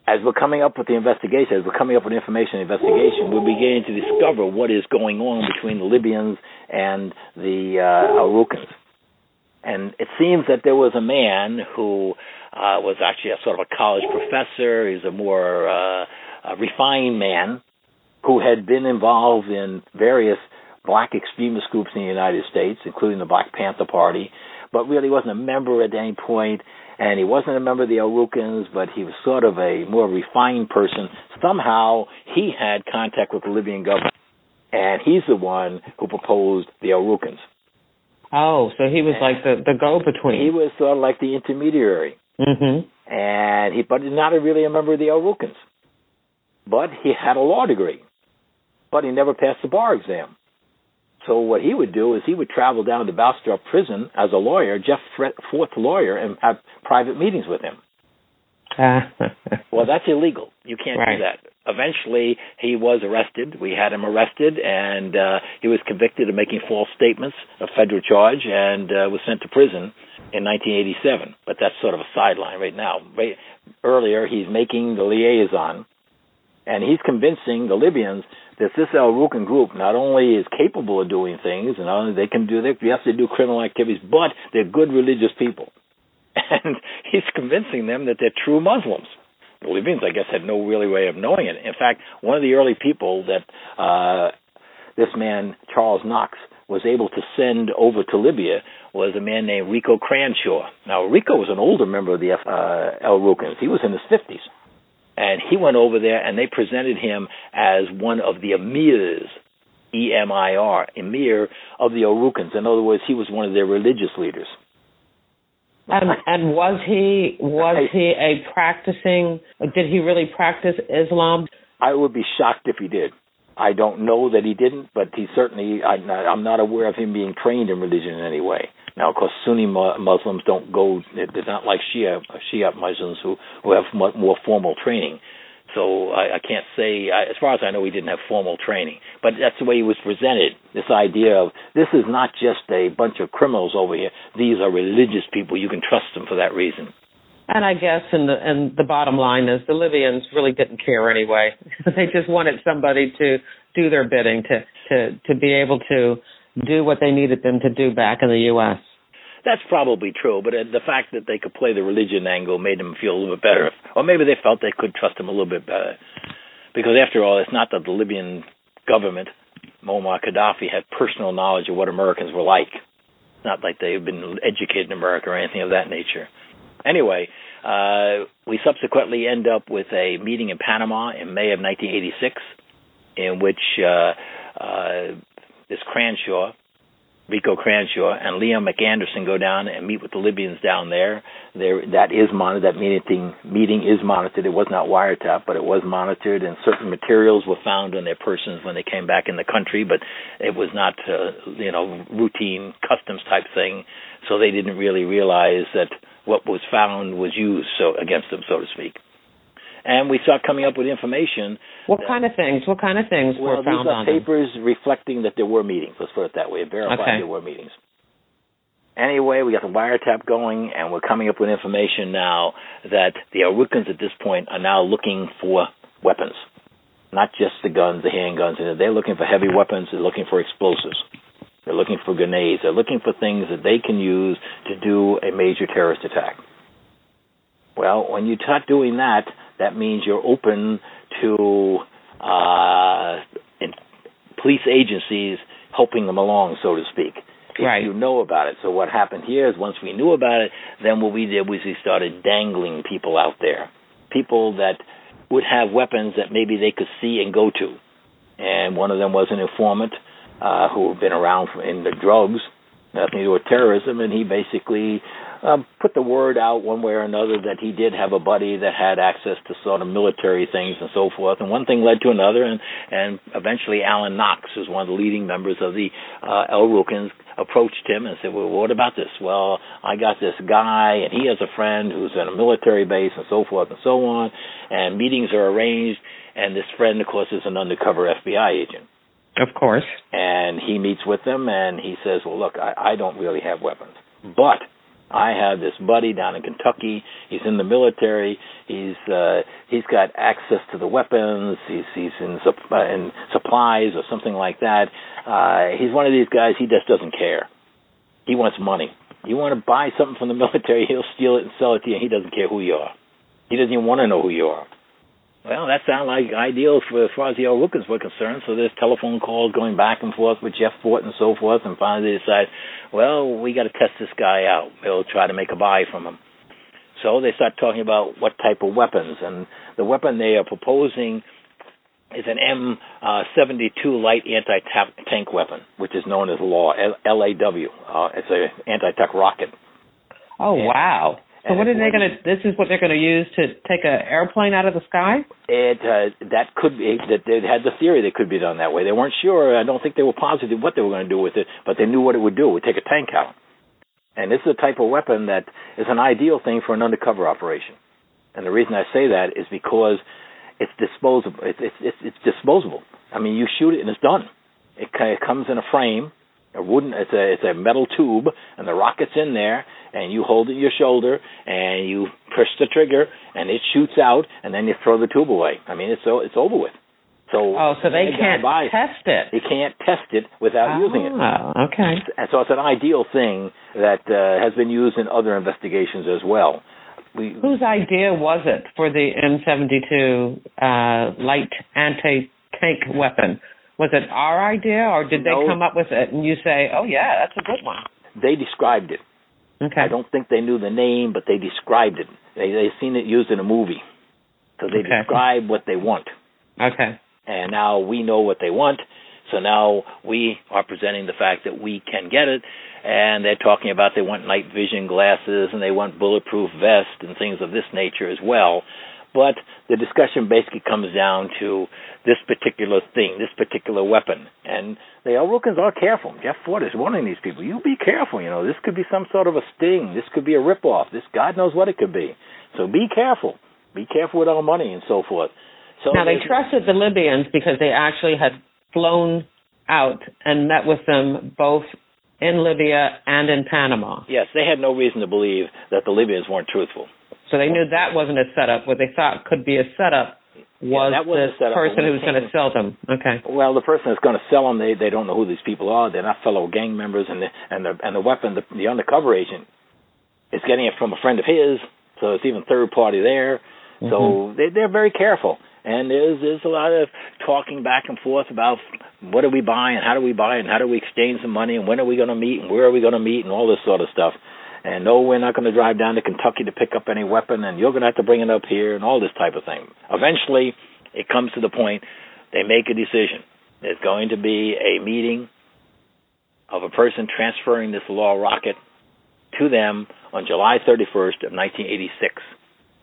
As we're coming up with the investigation, as we're coming up with information investigation, we're beginning to discover what is going on between the Libyans and the uh, El Rukns. And it seems that there was a man who uh, was actually a sort of a college professor. He's a more uh, a refined man who had been involved in various black extremist groups in the United States, including the Black Panther Party, but really wasn't a member at any point, and he wasn't a member of the El Rukns, but he was sort of a more refined person. Somehow he had contact with the Libyan government, and he's the one who proposed the El Rukns. Oh, so he was and like the, the go-between. He was sort of like the intermediary, mm-hmm. and he, but not really a member of the El Rukns. But he had a law degree, but he never passed the bar exam. So what he would do is he would travel down to Bastrop Prison as a lawyer, Jeff Fort's lawyer, and have private meetings with him. Well, that's illegal. You can't right. do that. Eventually, he was arrested. We had him arrested, and uh, he was convicted of making false statements, a federal charge, and uh, was sent to prison in nineteen eighty-seven. But that's sort of a sideline right now. Right, earlier, he's making the liaison, and he's convincing the Libyans that this El Rukn group not only is capable of doing things, and not only they can do, they yes, they do criminal activities, but they're good religious people. And he's convincing them that they're true Muslims. The Libyans, I guess, had no really way of knowing it. In fact, one of the early people that uh, this man, Charles Knox, was able to send over to Libya was a man named Rico Cranshaw. Now, Rico was an older member of the uh, El Rukns. He was in his fifties. And he went over there, and they presented him as one of the emirs, E M I R, emir of the El Rukns. In other words, he was one of their religious leaders. And, and was he was he a practicing? Did he really practice Islam? I would be shocked if he did. I don't know that he didn't, but he certainly. I'm not, I'm not aware of him being trained in religion in any way. Now, of course, Sunni Muslims don't go, they're not like Shia, Shia Muslims who, who have more formal training. So I, I can't say, I, as far as I know, he didn't have formal training. But that's the way he was presented, this idea of this is not just a bunch of criminals over here. These are religious people. You can trust them for that reason. And I guess, and the, and the bottom line is the Libyans really didn't care anyway. They just wanted somebody to do their bidding, to, to, to be able to do what they needed them to do back in the U S. That's probably true, but the fact that they could play the religion angle made them feel a little bit better. Or maybe they felt they could trust him a little bit better. Because after all, it's not that the Libyan government, Muammar Gaddafi, had personal knowledge of what Americans were like. It's not like they've been educated in America or anything of that nature. Anyway, uh, we subsequently end up with a meeting in Panama in May of nineteen eighty-six, in which uh, uh, this Cranshaw, Rico Cranshaw, and Liam McAnderson go down and meet with the Libyans down there. There, that is monitored. That meeting meeting is monitored. It was not wiretapped, but it was monitored, and certain materials were found on their persons when they came back in the country. But it was not, uh, you know, routine customs type thing. So they didn't really realize that what was found was used so against them, so to speak. and we start coming up with information. What that, kind of things? What kind of things well, were found on them? Well, these are papers them? reflecting that there were meetings. Let's put it that way. It verified okay. there were meetings. Anyway, we got the wiretap going, and we're coming up with information now that the El Rukns at this point are now looking for weapons, not just the guns, the handguns. They're looking for heavy weapons. They're looking for explosives. They're looking for grenades. They're looking for things that they can use to do a major terrorist attack. Well, when you start doing that, that means you're open to uh, in police agencies helping them along, so to speak. If right. you know about it. So what happened here is once we knew about it, then what we did was we started dangling people out there, people that would have weapons that maybe they could see and go to. And one of them was an informant uh, who had been around for, in the drugs, nothing to do with terrorism, and he basically um, put the word out one way or another that he did have a buddy that had access to sort of military things and so forth. And one thing led to another, and, and eventually Alan Knox, who's one of the leading members of the uh, El Rukns, approached him and said, well, what about this? Well, I got this guy, and he has a friend who's in a military base and so forth and so on, and meetings are arranged, and this friend, of course, is an undercover F B I agent. Of course. And he meets with them, and he says, well, look, I, I don't really have weapons, but I have this buddy down in Kentucky. He's in the military. He's uh, he's got access to the weapons. He's he's in, uh, in supplies or something like that. Uh, he's one of these guys. He just doesn't care. He wants money. You want to buy something from the military, he'll steal it and sell it to you. And he doesn't care who you are. He doesn't even want to know who you are. Well, that sounds like ideal for as far as the El Rukns were concerned. So there's telephone calls going back and forth with Jeff Fort and so forth. And finally they decide, well, we got to test this guy out. We'll try to make a buy from him. So they start talking about what type of weapons. And the weapon they are proposing is an M seventy-two light anti-tank weapon, which is known as LAW, L A W. Uh, it's an anti-tank rocket. Oh, and, wow. So what are they going to? This is what they're going to use to take an airplane out of the sky. It uh, that could be that they had the theory that could be done that way. They weren't sure. I don't think they were positive what they were going to do with it, but they knew what it would do. It would take a tank out, and this is the type of weapon that is an ideal thing for an undercover operation. And the reason I say that is because it's disposable. It's it's it's disposable. I mean, you shoot it and it's done. It, it comes in a frame. A wooden, it's a it's a metal tube, and the rocket's in there, and you hold it your shoulder, and you push the trigger, and it shoots out, and then you throw the tube away. I mean, it's so it's over with. So oh, so they can't test it. They can't test it without oh, using it. Oh, okay. And so it's an ideal thing that uh, has been used in other investigations as well. We, Whose idea was it for the M seventy-two uh, light anti-tank weapon? Was it our idea, or did they no. come up with it and you say, oh, yeah, that's a good one? They described it. Okay. I don't think they knew the name, but they described it. They they seen it used in a movie. So they okay. describe what they want. Okay. And now we know what they want. So now we are presenting the fact that we can get it. And they're talking about they want night vision glasses and they want bulletproof vests and things of this nature as well. But the discussion basically comes down to this particular thing, this particular weapon. And the El Rukns are careful. Jeff Fort is warning these people, you be careful. You know, this could be some sort of a sting. This could be a ripoff. This, God knows what it could be. So be careful. Be careful with our money and so forth. So now, they trusted the Libyans because they actually had flown out and met with them both in Libya and in Panama. Yes, they had no reason to believe that the Libyans weren't truthful. So they knew that wasn't a setup. What they thought could be a setup was yeah, the setup, person who was going to sell them. Okay. Well, the person that's going to sell them, they, they don't know who these people are. They're not fellow gang members, and the and the and the weapon, the, the undercover agent, is getting it from a friend of his. So it's even third party there. Mm-hmm. So they they're very careful. And there's there's a lot of talking back and forth about what do we buy and how do we buy and how do we exchange the money and when are we going to meet and where are we going to meet and all this sort of stuff. And no, we're not going to drive down to Kentucky to pick up any weapon, and you're going to have to bring it up here, and all this type of thing. Eventually, it comes to the point they make a decision. There's going to be a meeting of a person transferring this LAW rocket to them on July thirty-first of nineteen eighty-six.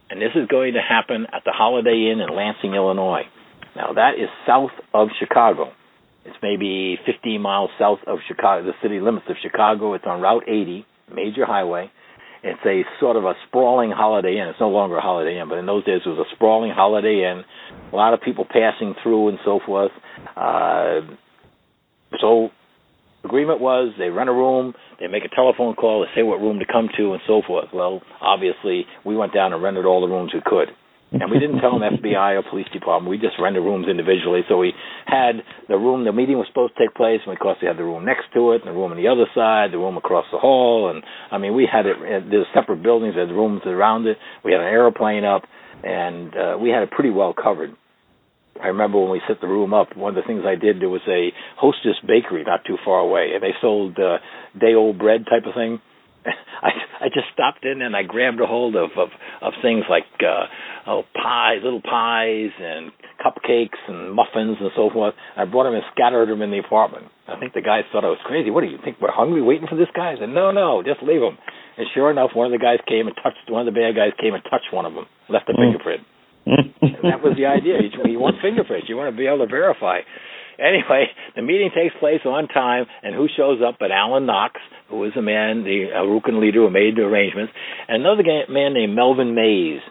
And this is going to happen at the Holiday Inn in Lansing, Illinois. Now, that is south of Chicago. It's maybe fifteen miles south of Chicago, the city limits of Chicago. It's on Route eighty. Major highway. It's a sort of a sprawling Holiday Inn. It's no longer a Holiday Inn, but in those days it was a sprawling Holiday Inn. A lot of people passing through and so forth. Uh, so agreement was they rent a room, they make a telephone call, they say what room to come to and so forth. Well, obviously, we went down and rented all the rooms we could. And we didn't tell them F B I or police department. We just rented rooms individually. So we had the room, the meeting was supposed to take place, and of course we had the room next to it, and the room on the other side, the room across the hall. And, I mean, we had it, there's separate buildings, there's rooms around it. We had an airplane up, and uh, we had it pretty well covered. I remember when we set the room up, one of the things I did, there was a Hostess bakery not too far away, and they sold uh, day-old bread type of thing. I, I just stopped in and I grabbed a hold of of, of things like uh, oh, pies, little pies, and cupcakes and muffins and so forth. I brought them and scattered them in the apartment. I think the guys thought I was crazy. What do you think? We're hungry, waiting for this guy? I said, no, no, just leave them. And sure enough, one of the guys came and touched one of the bad guys came and touched one of them, left a mm. fingerprint. And that was the idea. You, you want fingerprints. You want to be able to verify. Anyway, the meeting takes place on time, and who shows up but Alan Knox, who was a man, the El Rukn leader who made the arrangements, and another man named Melvin Mays,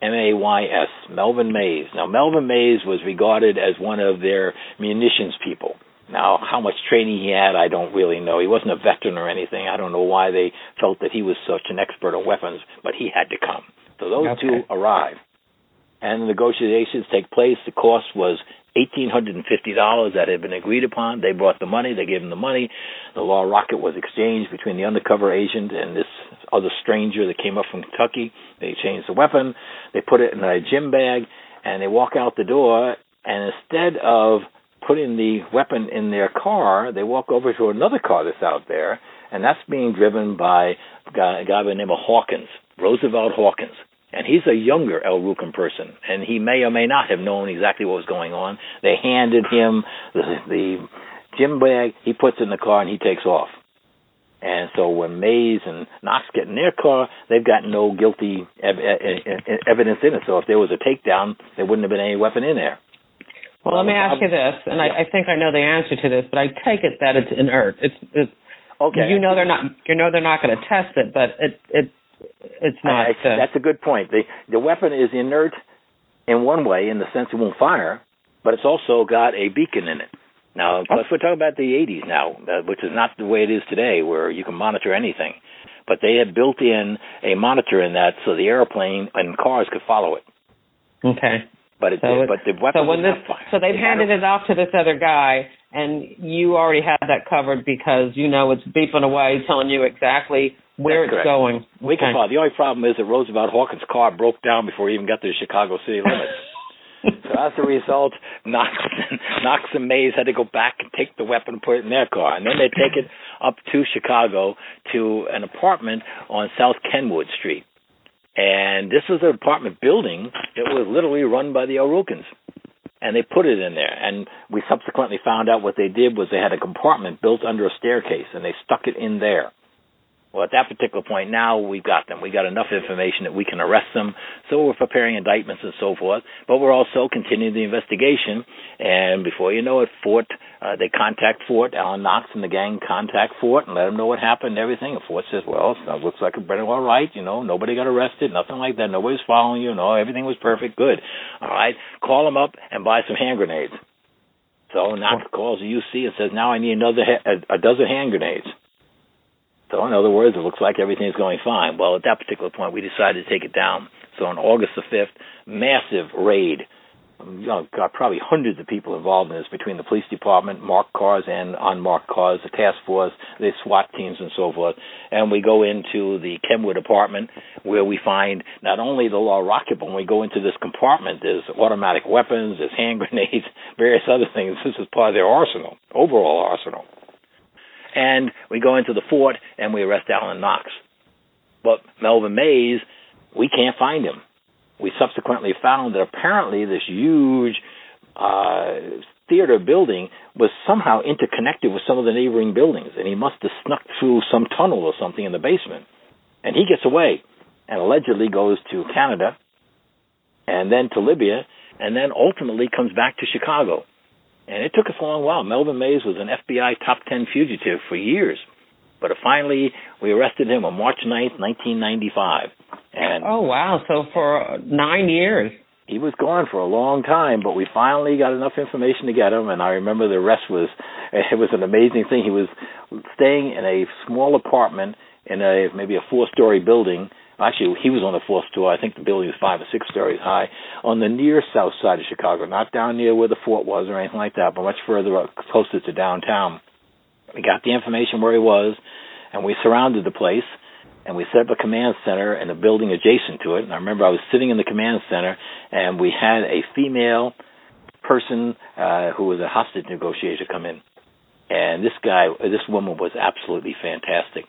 M A Y S, Melvin Mays. Now, Melvin Mays was regarded as one of their munitions people. Now, how much training he had, I don't really know. He wasn't a veteran or anything. I don't know why they felt that he was such an expert on weapons, but he had to come. So those okay. two arrive, and the negotiations take place. The cost was one thousand eight hundred fifty dollars that had been agreed upon. They brought the money. They gave him the money. The Law Rocket was exchanged between the undercover agent and this other stranger that came up from Kentucky. They exchanged the weapon. They put it in a gym bag, and they walk out the door, and instead of putting the weapon in their car, they walk over to another car that's out there, and that's being driven by a guy by the name of Hawkins, Roosevelt Hawkins. And he's a younger El Rukn person, and he may or may not have known exactly what was going on. They handed him the, the gym bag. He puts it in the car, and he takes off. And so when Mays and Knox get in their car, they've got no guilty ev- evidence in it. So if there was a takedown, there wouldn't have been any weapon in there. Well, let me ask you this, and yeah. I, I think I know the answer to this, but I take it that it's inert. It's, it's okay. You know they're not. You know they're not going to test it, but it. it It's not. Uh, that's a good point. The the weapon is inert in one way, in the sense it won't fire, but it's also got a beacon in it. Now, of course, we're talking about the eighties now, uh, which is not the way it is today, where you can monitor anything. But they had built in a monitor in that, so the airplane and cars could follow it. Okay. But it, so it but the weapon. So when this, so they've handed it off to this other guy, and you already had that covered because you know it's beeping away, telling you exactly where That's it's correct. going. We can follow. The only problem is that Roosevelt Hawkins' car broke down before he even got to the Chicago city limits. So as a result, Knox and, Knox and Mays had to go back and take the weapon and put it in their car. And then they take it up to Chicago to an apartment on South Kenwood Street. And this was an apartment building that was literally run by the El Rukns. And they put it in there. And we subsequently found out what they did was they had a compartment built under a staircase, and they stuck it in there. Well, at that particular point, now we've got them. We've got enough information that we can arrest them. So we're preparing indictments and so forth. But we're also continuing the investigation. And before you know it, Fort, uh, they contact Fort. Alan Knox and the gang contact Fort and let him know what happened and everything. And Fort says, well, it looks like it went all right. You know, nobody got arrested, nothing like that. Nobody's following you. No, everything was perfect. Good. All right. Call them up and buy some hand grenades. So Knox calls the U C and says, now I need another a, a dozen hand grenades. So in other words, it looks like everything's going fine. Well, at that particular point, we decided to take it down. So on August the fifth, massive raid. You know, got probably hundreds of people involved in this between the police department, marked cars and unmarked cars, the task force, the SWAT teams and so forth. And we go into the Kenwood apartment where we find not only the Law Rocket, but when we go into this compartment, there's automatic weapons, there's hand grenades, various other things. This is part of their arsenal, overall arsenal. And we go into the fort, and we arrest Alan Knox. But Melvin Mays, we can't find him. We subsequently found that apparently this huge uh, theater building was somehow interconnected with some of the neighboring buildings, and he must have snuck through some tunnel or something in the basement. And he gets away and allegedly goes to Canada and then to Libya and then ultimately comes back to Chicago. And it took us a long while. Melvin Mays was an F B I top ten fugitive for years. But finally, we arrested him on March ninth, nineteen ninety-five. And oh, wow. So for nine years. He was gone for a long time, but we finally got enough information to get him. And I remember the arrest was, it was an amazing thing. He was staying in a small apartment in a maybe a four-story building. Actually, he was on the fourth floor. I think the building was five or six stories high on the near south side of Chicago, not down near where the fort was or anything like that, but much further up, closer to downtown. We got the information where he was, and we surrounded the place, and we set up a command center in a building adjacent to it. And I remember I was sitting in the command center, and we had a female person uh, who was a hostage negotiator come in. And this guy, this woman was absolutely fantastic.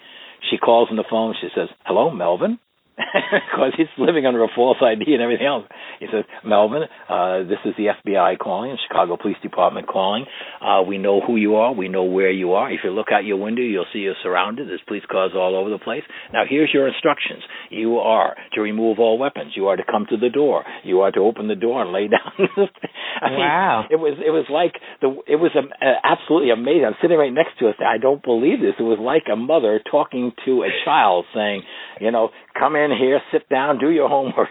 She calls on the phone. She says, "Hello, Melvin?" Because he's living under a false I D and everything else. He says, "Melvin, uh, this is the F B I calling, the Chicago Police Department calling. Uh, we know who you are. We know where you are. If you look out your window, you'll see you're surrounded. There's police cars all over the place. Now, here's your instructions. You are to remove all weapons. You are to come to the door. You are to open the door and lay down." I mean, wow. It was, it was like, the, it was a, a, absolutely amazing. I'm sitting right next to us. I don't believe this. It was like a mother talking to a child saying, you know, "Come in here, sit down, do your homework."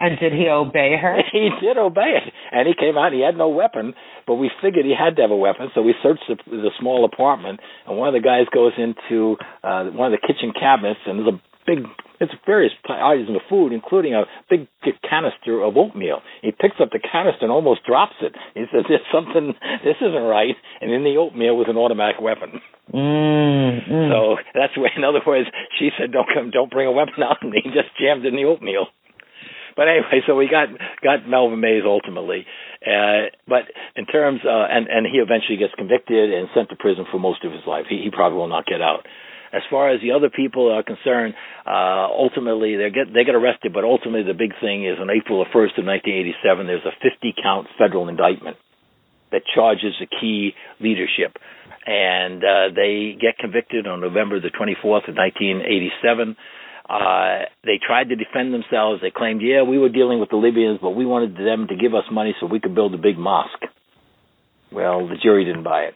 And did he obey her? He did obey it. And he came out, he had no weapon, but we figured he had to have a weapon, so we searched the, the small apartment, and one of the guys goes into uh, one of the kitchen cabinets, and there's a big, it's various items of food, including a big canister of oatmeal. He picks up the canister and almost drops it. He says, "There's something, this isn't right," and in the oatmeal was an automatic weapon. Mm, mm. So that's where, in other words, she said, "Don't come, don't bring a weapon out," and he just jammed in the oatmeal. But anyway, so we got got Melvin Mays ultimately. Uh, but in terms, uh, and and he eventually gets convicted and sent to prison for most of his life. He, he probably will not get out. As far as the other people are concerned, uh, ultimately they get they get arrested. But ultimately, the big thing is on April first of nineteen eighty-seven, there's a fifty count federal indictment that charges the key leadership. And uh, they get convicted on November the twenty-fourth of nineteen eighty-seven. Uh, they tried to defend themselves. They claimed, yeah, we were dealing with the Libyans, but we wanted them to give us money so we could build a big mosque. Well, the jury didn't buy it.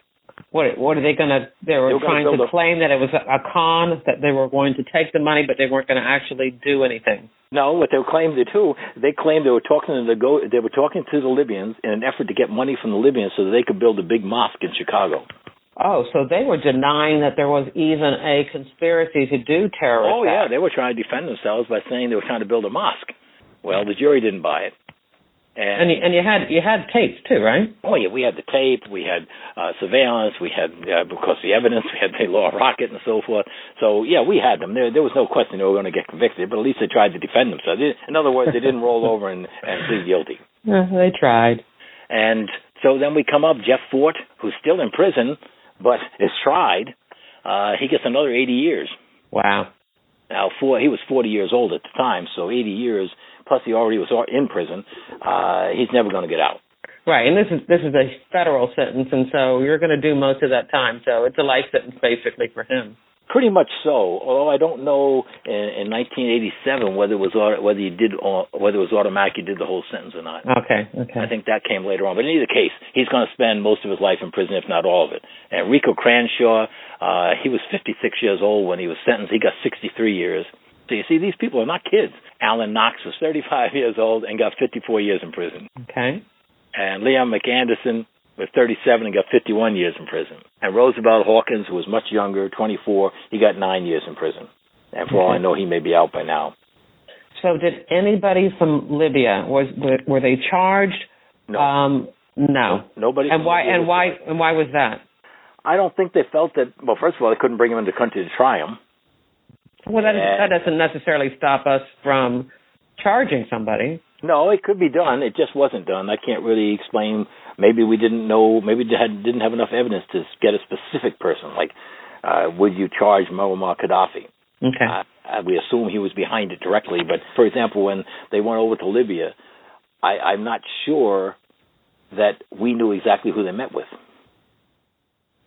What, what are they going to – they were, they were trying to a, claim that it was a, a con, that they were going to take the money, but they weren't going to actually do anything. No, what they claimed to do, they claimed they were talking to the, they were talking to the Libyans in an effort to get money from the Libyans so that they could build a big mosque in Chicago. Oh, so they were denying that there was even a conspiracy to do terrorism. Oh, yeah, they were trying to defend themselves by saying they were trying to build a mosque. Well, the jury didn't buy it. And, and, you, and you had you had tapes too, right? Oh yeah, we had the tape, we had uh, surveillance, we had uh, of course the evidence, we had the Law Rocket and so forth. So yeah, we had them. There, there was no question they were going to get convicted, but at least they tried to defend themselves. In other words, they didn't roll over and, and plead guilty. Yeah, they tried. And so then we come up, Jeff Fort, who's still in prison but is tried. Uh, he gets another eighty years. Wow. Now, four, he was forty years old at the time, so eighty years. Plus, he already was in prison. Uh, he's never going to get out. Right, and this is this is a federal sentence, and so you're going to do most of that time. So it's a life sentence, basically, for him. Pretty much so. Although I don't know in, in nineteen eighty-seven whether it was whether you did whether it was automatic you did the whole sentence or not. Okay, okay. I think that came later on. But in either case, he's going to spend most of his life in prison, if not all of it. And Rico Cranshaw, uh, he was fifty-six years old when he was sentenced. He got sixty-three years. So you see, these people are not kids. Alan Knox was thirty-five years old and got fifty-four years in prison. Okay. And Liam McAnderson was thirty-seven and got fifty-one years in prison. And Roosevelt Hawkins, who was much younger, twenty-four, he got nine years in prison. And for okay. all I know, he may be out by now. So did anybody from Libya, was were they charged? No. Um, no. Nobody. And why? And why? Charged. And why was that? I don't think they felt that. Well, first of all, they couldn't bring him into the country to try him. Well, that, and, that doesn't necessarily stop us from charging somebody. No, it could be done. It just wasn't done. I can't really explain. Maybe we didn't know. Maybe had, didn't have enough evidence to get a specific person. Like, uh, would you charge Muammar Gaddafi? Okay. Uh, we assume he was behind it directly. But, for example, when they went over to Libya, I, I'm not sure that we knew exactly who they met with.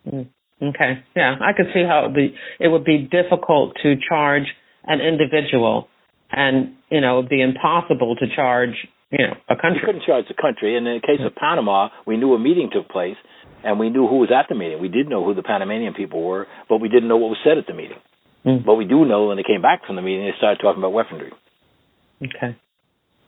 Mm. Okay. Yeah, I could see how it would be, it would be difficult to charge an individual, and you know, it would be impossible to charge you know a country. We couldn't charge the country. And in the case of Panama, we knew a meeting took place, and we knew who was at the meeting. We did know who the Panamanian people were, but we didn't know what was said at the meeting. Mm. But we do know when they came back from the meeting, they started talking about weaponry. Okay.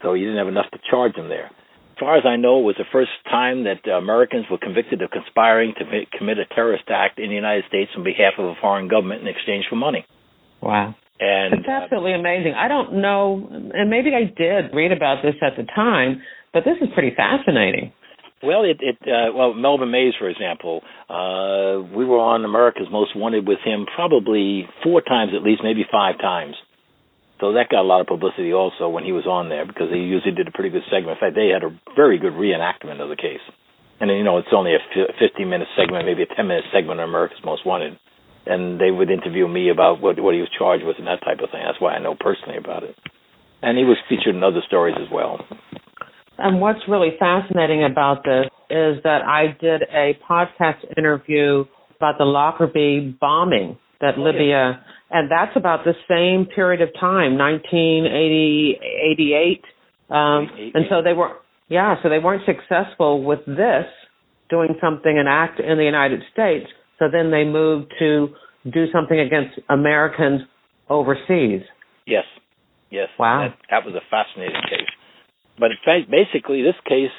So you didn't have enough to charge them there. As far as I know, it was the first time that uh, Americans were convicted of conspiring to m- commit a terrorist act in the United States on behalf of a foreign government in exchange for money. Wow. And that's absolutely uh, amazing. I don't know, and maybe I did read about this at the time, but this is pretty fascinating. Well, it, it uh, well, Melvin Mays, for example, uh, we were on America's Most Wanted with him probably four times at least, maybe five times. So that got a lot of publicity also when he was on there because he usually did a pretty good segment. In fact, they had a very good reenactment of the case. And, you know, it's only a fifteen-minute segment, maybe a ten-minute segment on America's Most Wanted. And they would interview me about what, what he was charged with and that type of thing. That's why I know personally about it. And he was featured in other stories as well. And what's really fascinating about this is that I did a podcast interview about the Lockerbie bombing that oh, Libya, yes. And that's about the same period of time, nineteen eighty-eight. Um, and so they were, yeah, so they weren't successful with this, doing something, an act in the United States. So then they moved to do something against Americans overseas. Yes, yes. Wow. That, that was a fascinating case. But it, basically, this case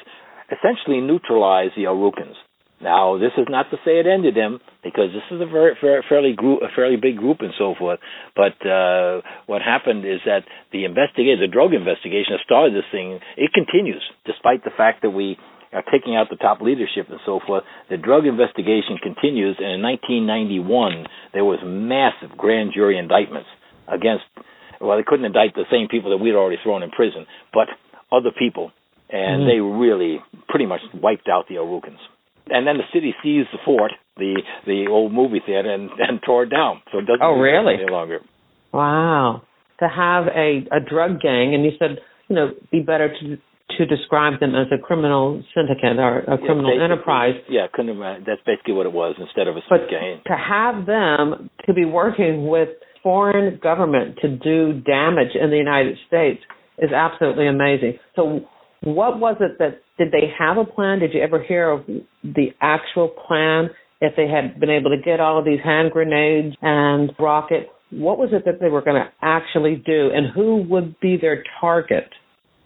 essentially neutralized the El Rukns. Now, this is not to say it ended them, because this is a very, very fairly group, a fairly big group, and so forth. But uh, what happened is that the investigation, the drug investigation that started this thing, it continues despite the fact that we are taking out the top leadership and so forth. The drug investigation continues, and in nineteen ninety-one, there was massive grand jury indictments against. Well, they couldn't indict the same people that we'd already thrown in prison, but other people, and mm. they really pretty much wiped out the El Rukns. And then the city seized the fort, the the old movie theater, and, and tore it down. So it doesn't oh, really? exist any longer. Wow. To have a, a drug gang, and you said, you know, be better to to describe them as a criminal syndicate or a criminal yeah, enterprise. Yeah, couldn't have, that's basically what it was instead of a but gang. To have them to be working with foreign government to do damage in the United States is absolutely amazing. So what was it that, did they have a plan? Did you ever hear of the actual plan? If they had been able to get all of these hand grenades and rocket, what was it that they were going to actually do, and who would be their target?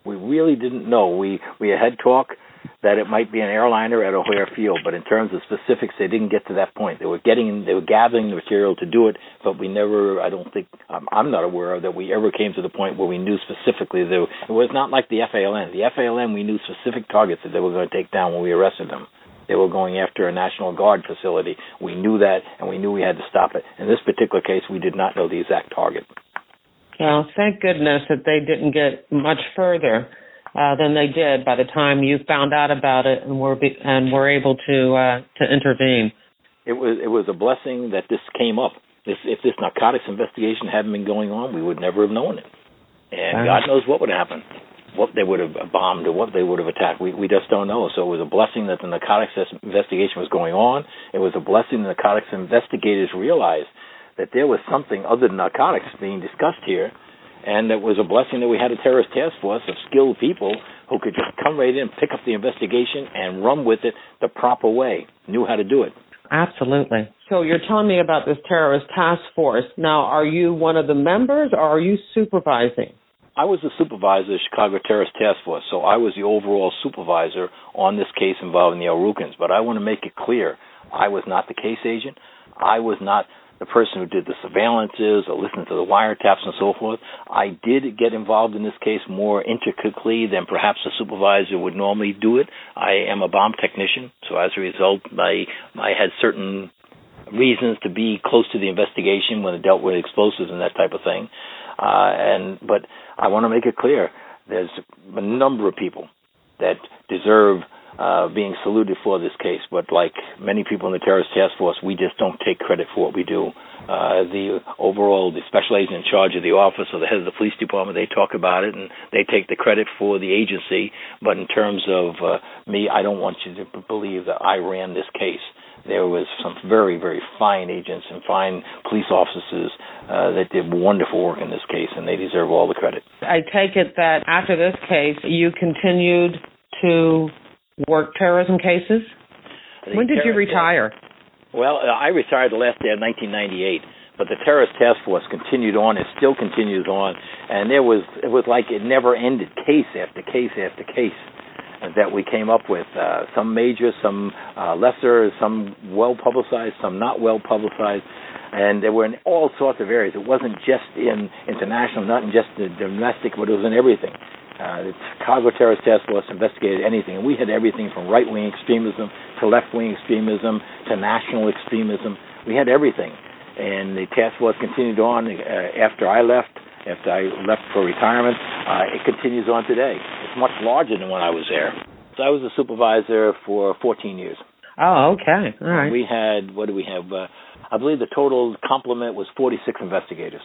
We really didn't know. We we had talk that it might be an airliner at O'Hare Field, but in terms of specifics, they didn't get to that point. They were getting, they were gathering the material to do it, but we never, I don't think, um, I'm not aware of that we ever came to the point where we knew specifically. That it was not like the F A L N. The F A L N, we knew specific targets that they were going to take down when we arrested them. They were going after a National Guard facility. We knew that, and we knew we had to stop it. In this particular case, we did not know the exact target. Well, thank goodness that they didn't get much further Uh, than they did by the time you found out about it and were be- and were able to uh, to intervene. It was it was a blessing that this came up. This, if this narcotics investigation hadn't been going on, we would never have known it. And wow. God knows what would have happened, what they would have bombed or what they would have attacked. We we just don't know. So it was a blessing that the narcotics investigation was going on. It was a blessing the narcotics investigators realized that there was something other than narcotics being discussed here. And it was a blessing that we had a terrorist task force of skilled people who could just come right in, pick up the investigation, and run with it the proper way, knew how to do it. Absolutely. So you're telling me about this terrorist task force. Now, are you one of the members, or are you supervising? I was the supervisor of the Chicago Terrorist Task Force, so I was the overall supervisor on this case involving the El Rukns. But I want to make it clear, I was not the case agent. I was not the person who did the surveillances or listened to the wiretaps and so forth. I did get involved in this case more intricately than perhaps a supervisor would normally do it. I am a bomb technician, so as a result, I, I had certain reasons to be close to the investigation when it dealt with explosives and that type of thing. Uh, and but I want to make it clear, there's a number of people that deserve Uh, being saluted for this case, but like many people in the terrorist task force, we just don't take credit for what we do. Uh, the overall, the special agent in charge of the office or the head of the police department, they talk about it and they take the credit for the agency. But in terms of uh, me, I don't want you to believe that I ran this case. There was some very, very fine agents and fine police officers uh, that did wonderful work in this case, and they deserve all the credit. I take it that after this case, you continued to work terrorism cases? When did you retire? Task, well, I retired the last day of nineteen ninety-eight, but the terrorist task force continued on. It still continues on, and there was it was like it never ended, case after case after case that we came up with, uh, some major, some uh, lesser, some well-publicized, some not well-publicized, and they were in all sorts of areas. It wasn't just in international, not in just the domestic, but it was in everything. Uh, the Chicago Terrorist Task Force investigated anything, and we had everything from right-wing extremism to left-wing extremism to national extremism. We had everything, and the task force continued on uh, after I left. After I left for retirement, uh, it continues on today. It's much larger than when I was there. So I was a supervisor for fourteen years. Oh, okay. All right. We had, what do we have? Uh, I believe the total complement was forty-six investigators.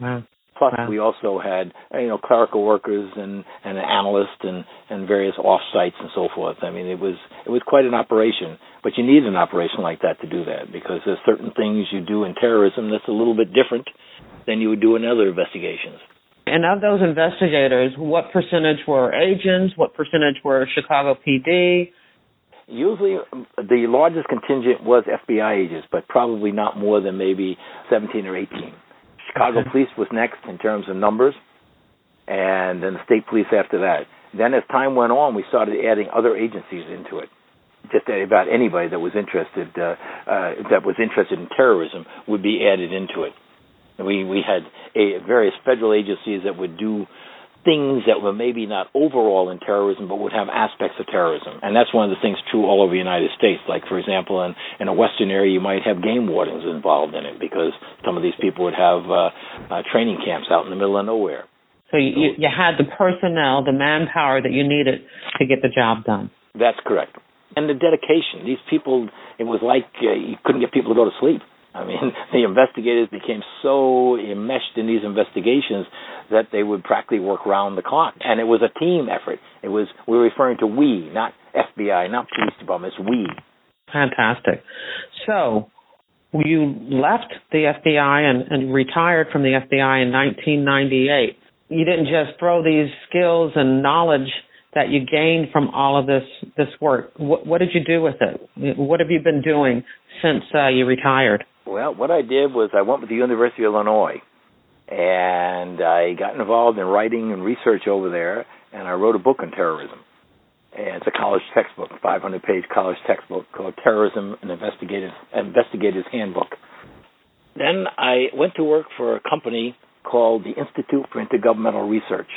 Wow. Plus, wow. We also had, you know, clerical workers and, and an analyst and, and various off-sites and so forth. I mean, it was it was quite an operation, but you need an operation like that to do that because there's certain things you do in terrorism that's a little bit different than you would do in other investigations. And of those investigators, what percentage were agents? What percentage were Chicago P D? Usually the largest contingent was F B I agents, but probably not more than maybe seventeen or eighteen. Chicago okay. Police was next in terms of numbers, and then the state police after that. Then as time went on, we started adding other agencies into it. Just about anybody that was interested uh, uh, that was interested in terrorism would be added into it. We we had a, various federal agencies that would do things that were maybe not overall in terrorism, but would have aspects of terrorism. And that's one of the things true all over the United States. Like, for example, in, in a Western area, you might have game wardens involved in it because some of these people would have uh, uh, training camps out in the middle of nowhere. So you, you, you had the personnel, the manpower that you needed to get the job done. That's correct. And the dedication. These people, it was like uh, you couldn't get people to go to sleep. I mean, the investigators became so enmeshed in these investigations that they would practically work round the clock. And it was a team effort. It was, we were referring to we, not F B I, not police department, it's we. Fantastic. So you left the F B I and, and retired from the F B I in nineteen ninety-eight. You didn't just throw these skills and knowledge that you gained from all of this, this work. What, what did you do with it? What have you been doing since uh, you retired? Well, what I did was I went with the University of Illinois, and I got involved in writing and research over there, and I wrote a book on terrorism. And it's a college textbook, a five hundred page college textbook called Terrorism, an Investigator's Handbook. Then I went to work for a company called the Institute for Intergovernmental Research,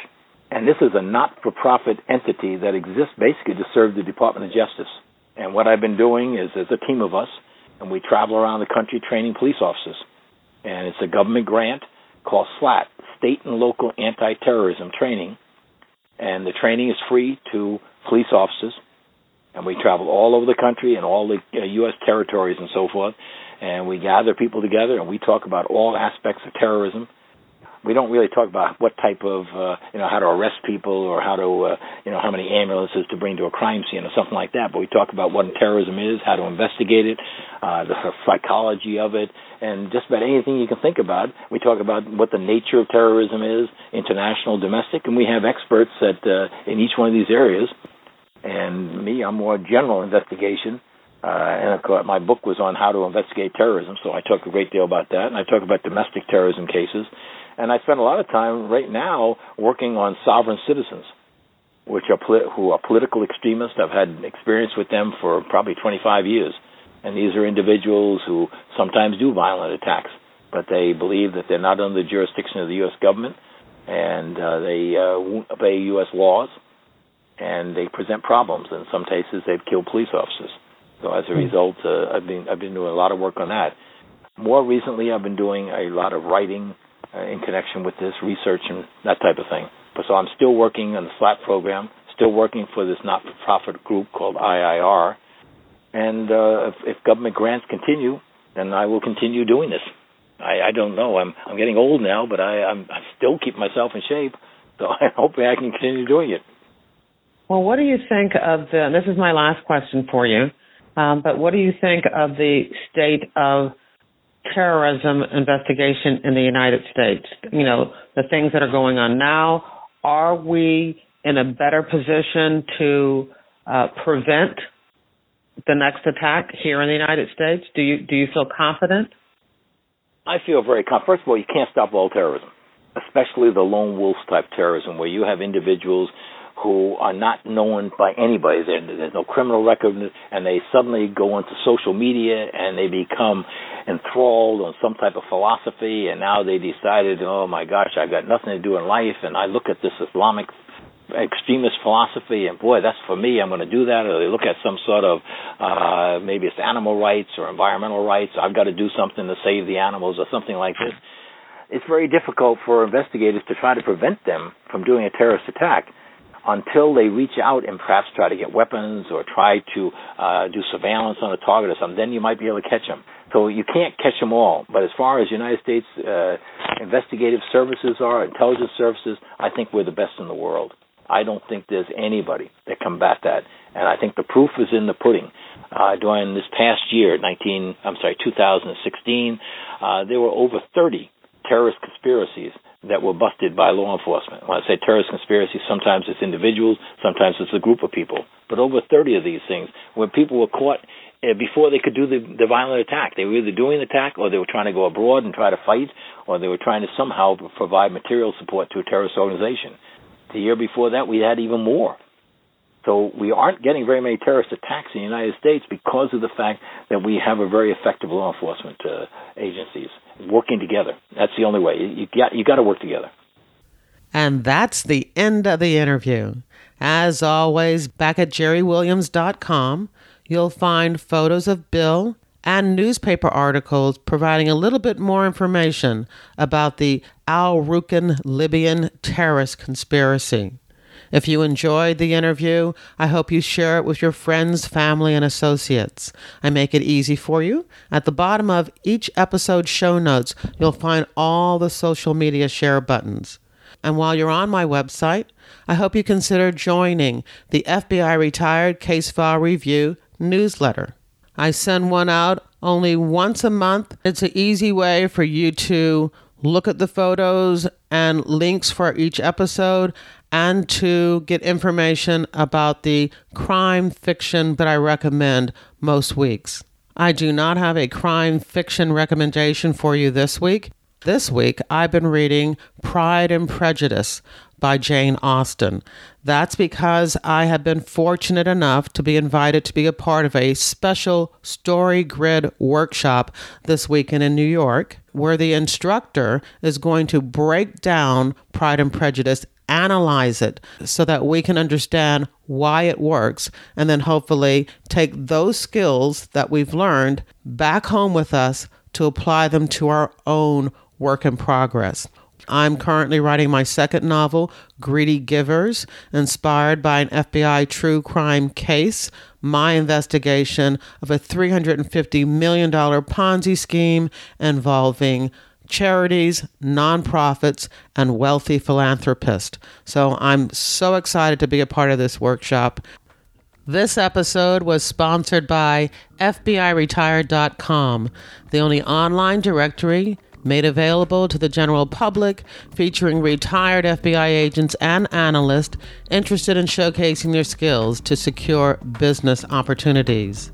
and this is a not-for-profit entity that exists basically to serve the Department of Justice. And what I've been doing is there's a team of us, and we travel around the country training police officers. And it's a government grant called SLAT, State and Local Anti-Terrorism Training. And the training is free to police officers. And we travel all over the country and all the U S territories and so forth. And we gather people together and we talk about all aspects of terrorism. We don't really talk about what type of, uh, you know, how to arrest people or how to, uh, you know, how many ambulances to bring to a crime scene or something like that. But we talk about what terrorism is, how to investigate it, uh, the psychology of it, and just about anything you can think about. We talk about what the nature of terrorism is, international, domestic, and we have experts at, uh, in each one of these areas. And me, I'm more general investigation. Uh, and, of course, my book was on how to investigate terrorism, so I talk a great deal about that. And I talk about domestic terrorism cases. And I spend a lot of time right now working on sovereign citizens, which are polit- who are political extremists. I've had experience with them for probably twenty-five years. And these are individuals who sometimes do violent attacks, but they believe that they're not under the jurisdiction of the U S government, and uh, they uh, won't obey U S laws, and they present problems. In some cases, they've killed police officers. So as a result, uh, I've been I've been doing a lot of work on that. More recently, I've been doing a lot of writing uh, in connection with this research and that type of thing. But so I'm still working on the SLAT program, still working for this not-for-profit group called I I R. And uh, if, if government grants continue, then I will continue doing this. I, I don't know. I'm I'm getting old now, but I I'm, I still keep myself in shape. So I hope I can continue doing it. Well, what do you think of the? This is my last question for you. Um, but what do you think of the state of terrorism investigation in the United States? You know, the things that are going on now, are we in a better position to uh, prevent the next attack here in the United States? Do you do you feel confident? I feel very confident. First of all, you can't stop all terrorism, especially the lone wolf type terrorism where you have individuals who are not known by anybody. There's no criminal record, and they suddenly go into social media and they become enthralled on some type of philosophy, and now they decided, oh my gosh, I got nothing to do in life, and I look at this Islamic extremist philosophy, and boy, that's for me, I'm going to do that. Or they look at some sort of, uh, maybe it's animal rights or environmental rights, I've got to do something to save the animals or something like this. It's very difficult for investigators to try to prevent them from doing a terrorist attack until they reach out and perhaps try to get weapons or try to uh, do surveillance on a target or something. Then you might be able to catch them. So you can't catch them all. But as far as United States uh, investigative services are, intelligence services, I think we're the best in the world. I don't think there's anybody that can combat that. And I think the proof is in the pudding. Uh, during this past year, nineteen, I'm sorry, two thousand sixteen, uh, there were over thirty terrorist conspiracies that were busted by law enforcement. When I say terrorist conspiracy, sometimes it's individuals, sometimes it's a group of people. But over thirty of these things where people were caught before they could do the, the violent attack. They were either doing the attack or they were trying to go abroad and try to fight, or they were trying to somehow provide material support to a terrorist organization. The year before that, we had even more. So we aren't getting very many terrorist attacks in the United States because of the fact that we have a very effective law enforcement uh, agencies working together. That's the only way. You got you got to work together. And that's the end of the interview. As always, back at jerry williams dot com, you'll find photos of Bill and newspaper articles providing a little bit more information about the El Rukn Libyan terrorist conspiracy. If you enjoyed the interview, I hope you share it with your friends, family, and associates. I make it easy for you. At the bottom of each episode's show notes, you'll find all the social media share buttons. And while you're on my website, I hope you consider joining the F B I Retired Case File Review newsletter. I send one out only once a month. It's an easy way for you to look at the photos and links for each episode, and to get information about the crime fiction that I recommend most weeks. I do not have a crime fiction recommendation for you this week. This week, I've been reading Pride and Prejudice by Jane Austen. That's because I have been fortunate enough to be invited to be a part of a special Story Grid workshop this weekend in New York, where the instructor is going to break down Pride and Prejudice, analyze it so that we can understand why it works, and then hopefully take those skills that we've learned back home with us to apply them to our own work in progress. I'm currently writing my second novel, Greedy Givers, inspired by an F B I true crime case, my investigation of a three hundred fifty million dollars Ponzi scheme involving charities, nonprofits, and wealthy philanthropists. So I'm so excited to be a part of this workshop. This episode was sponsored by F B I Retired dot com, the only online directory made available to the general public, featuring retired F B I agents and analysts interested in showcasing their skills to secure business opportunities.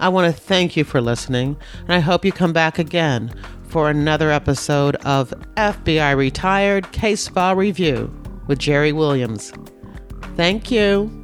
I want to thank you for listening, and I hope you come back again for another episode of F B I Retired Case File Review with Jerry Williams. Thank you.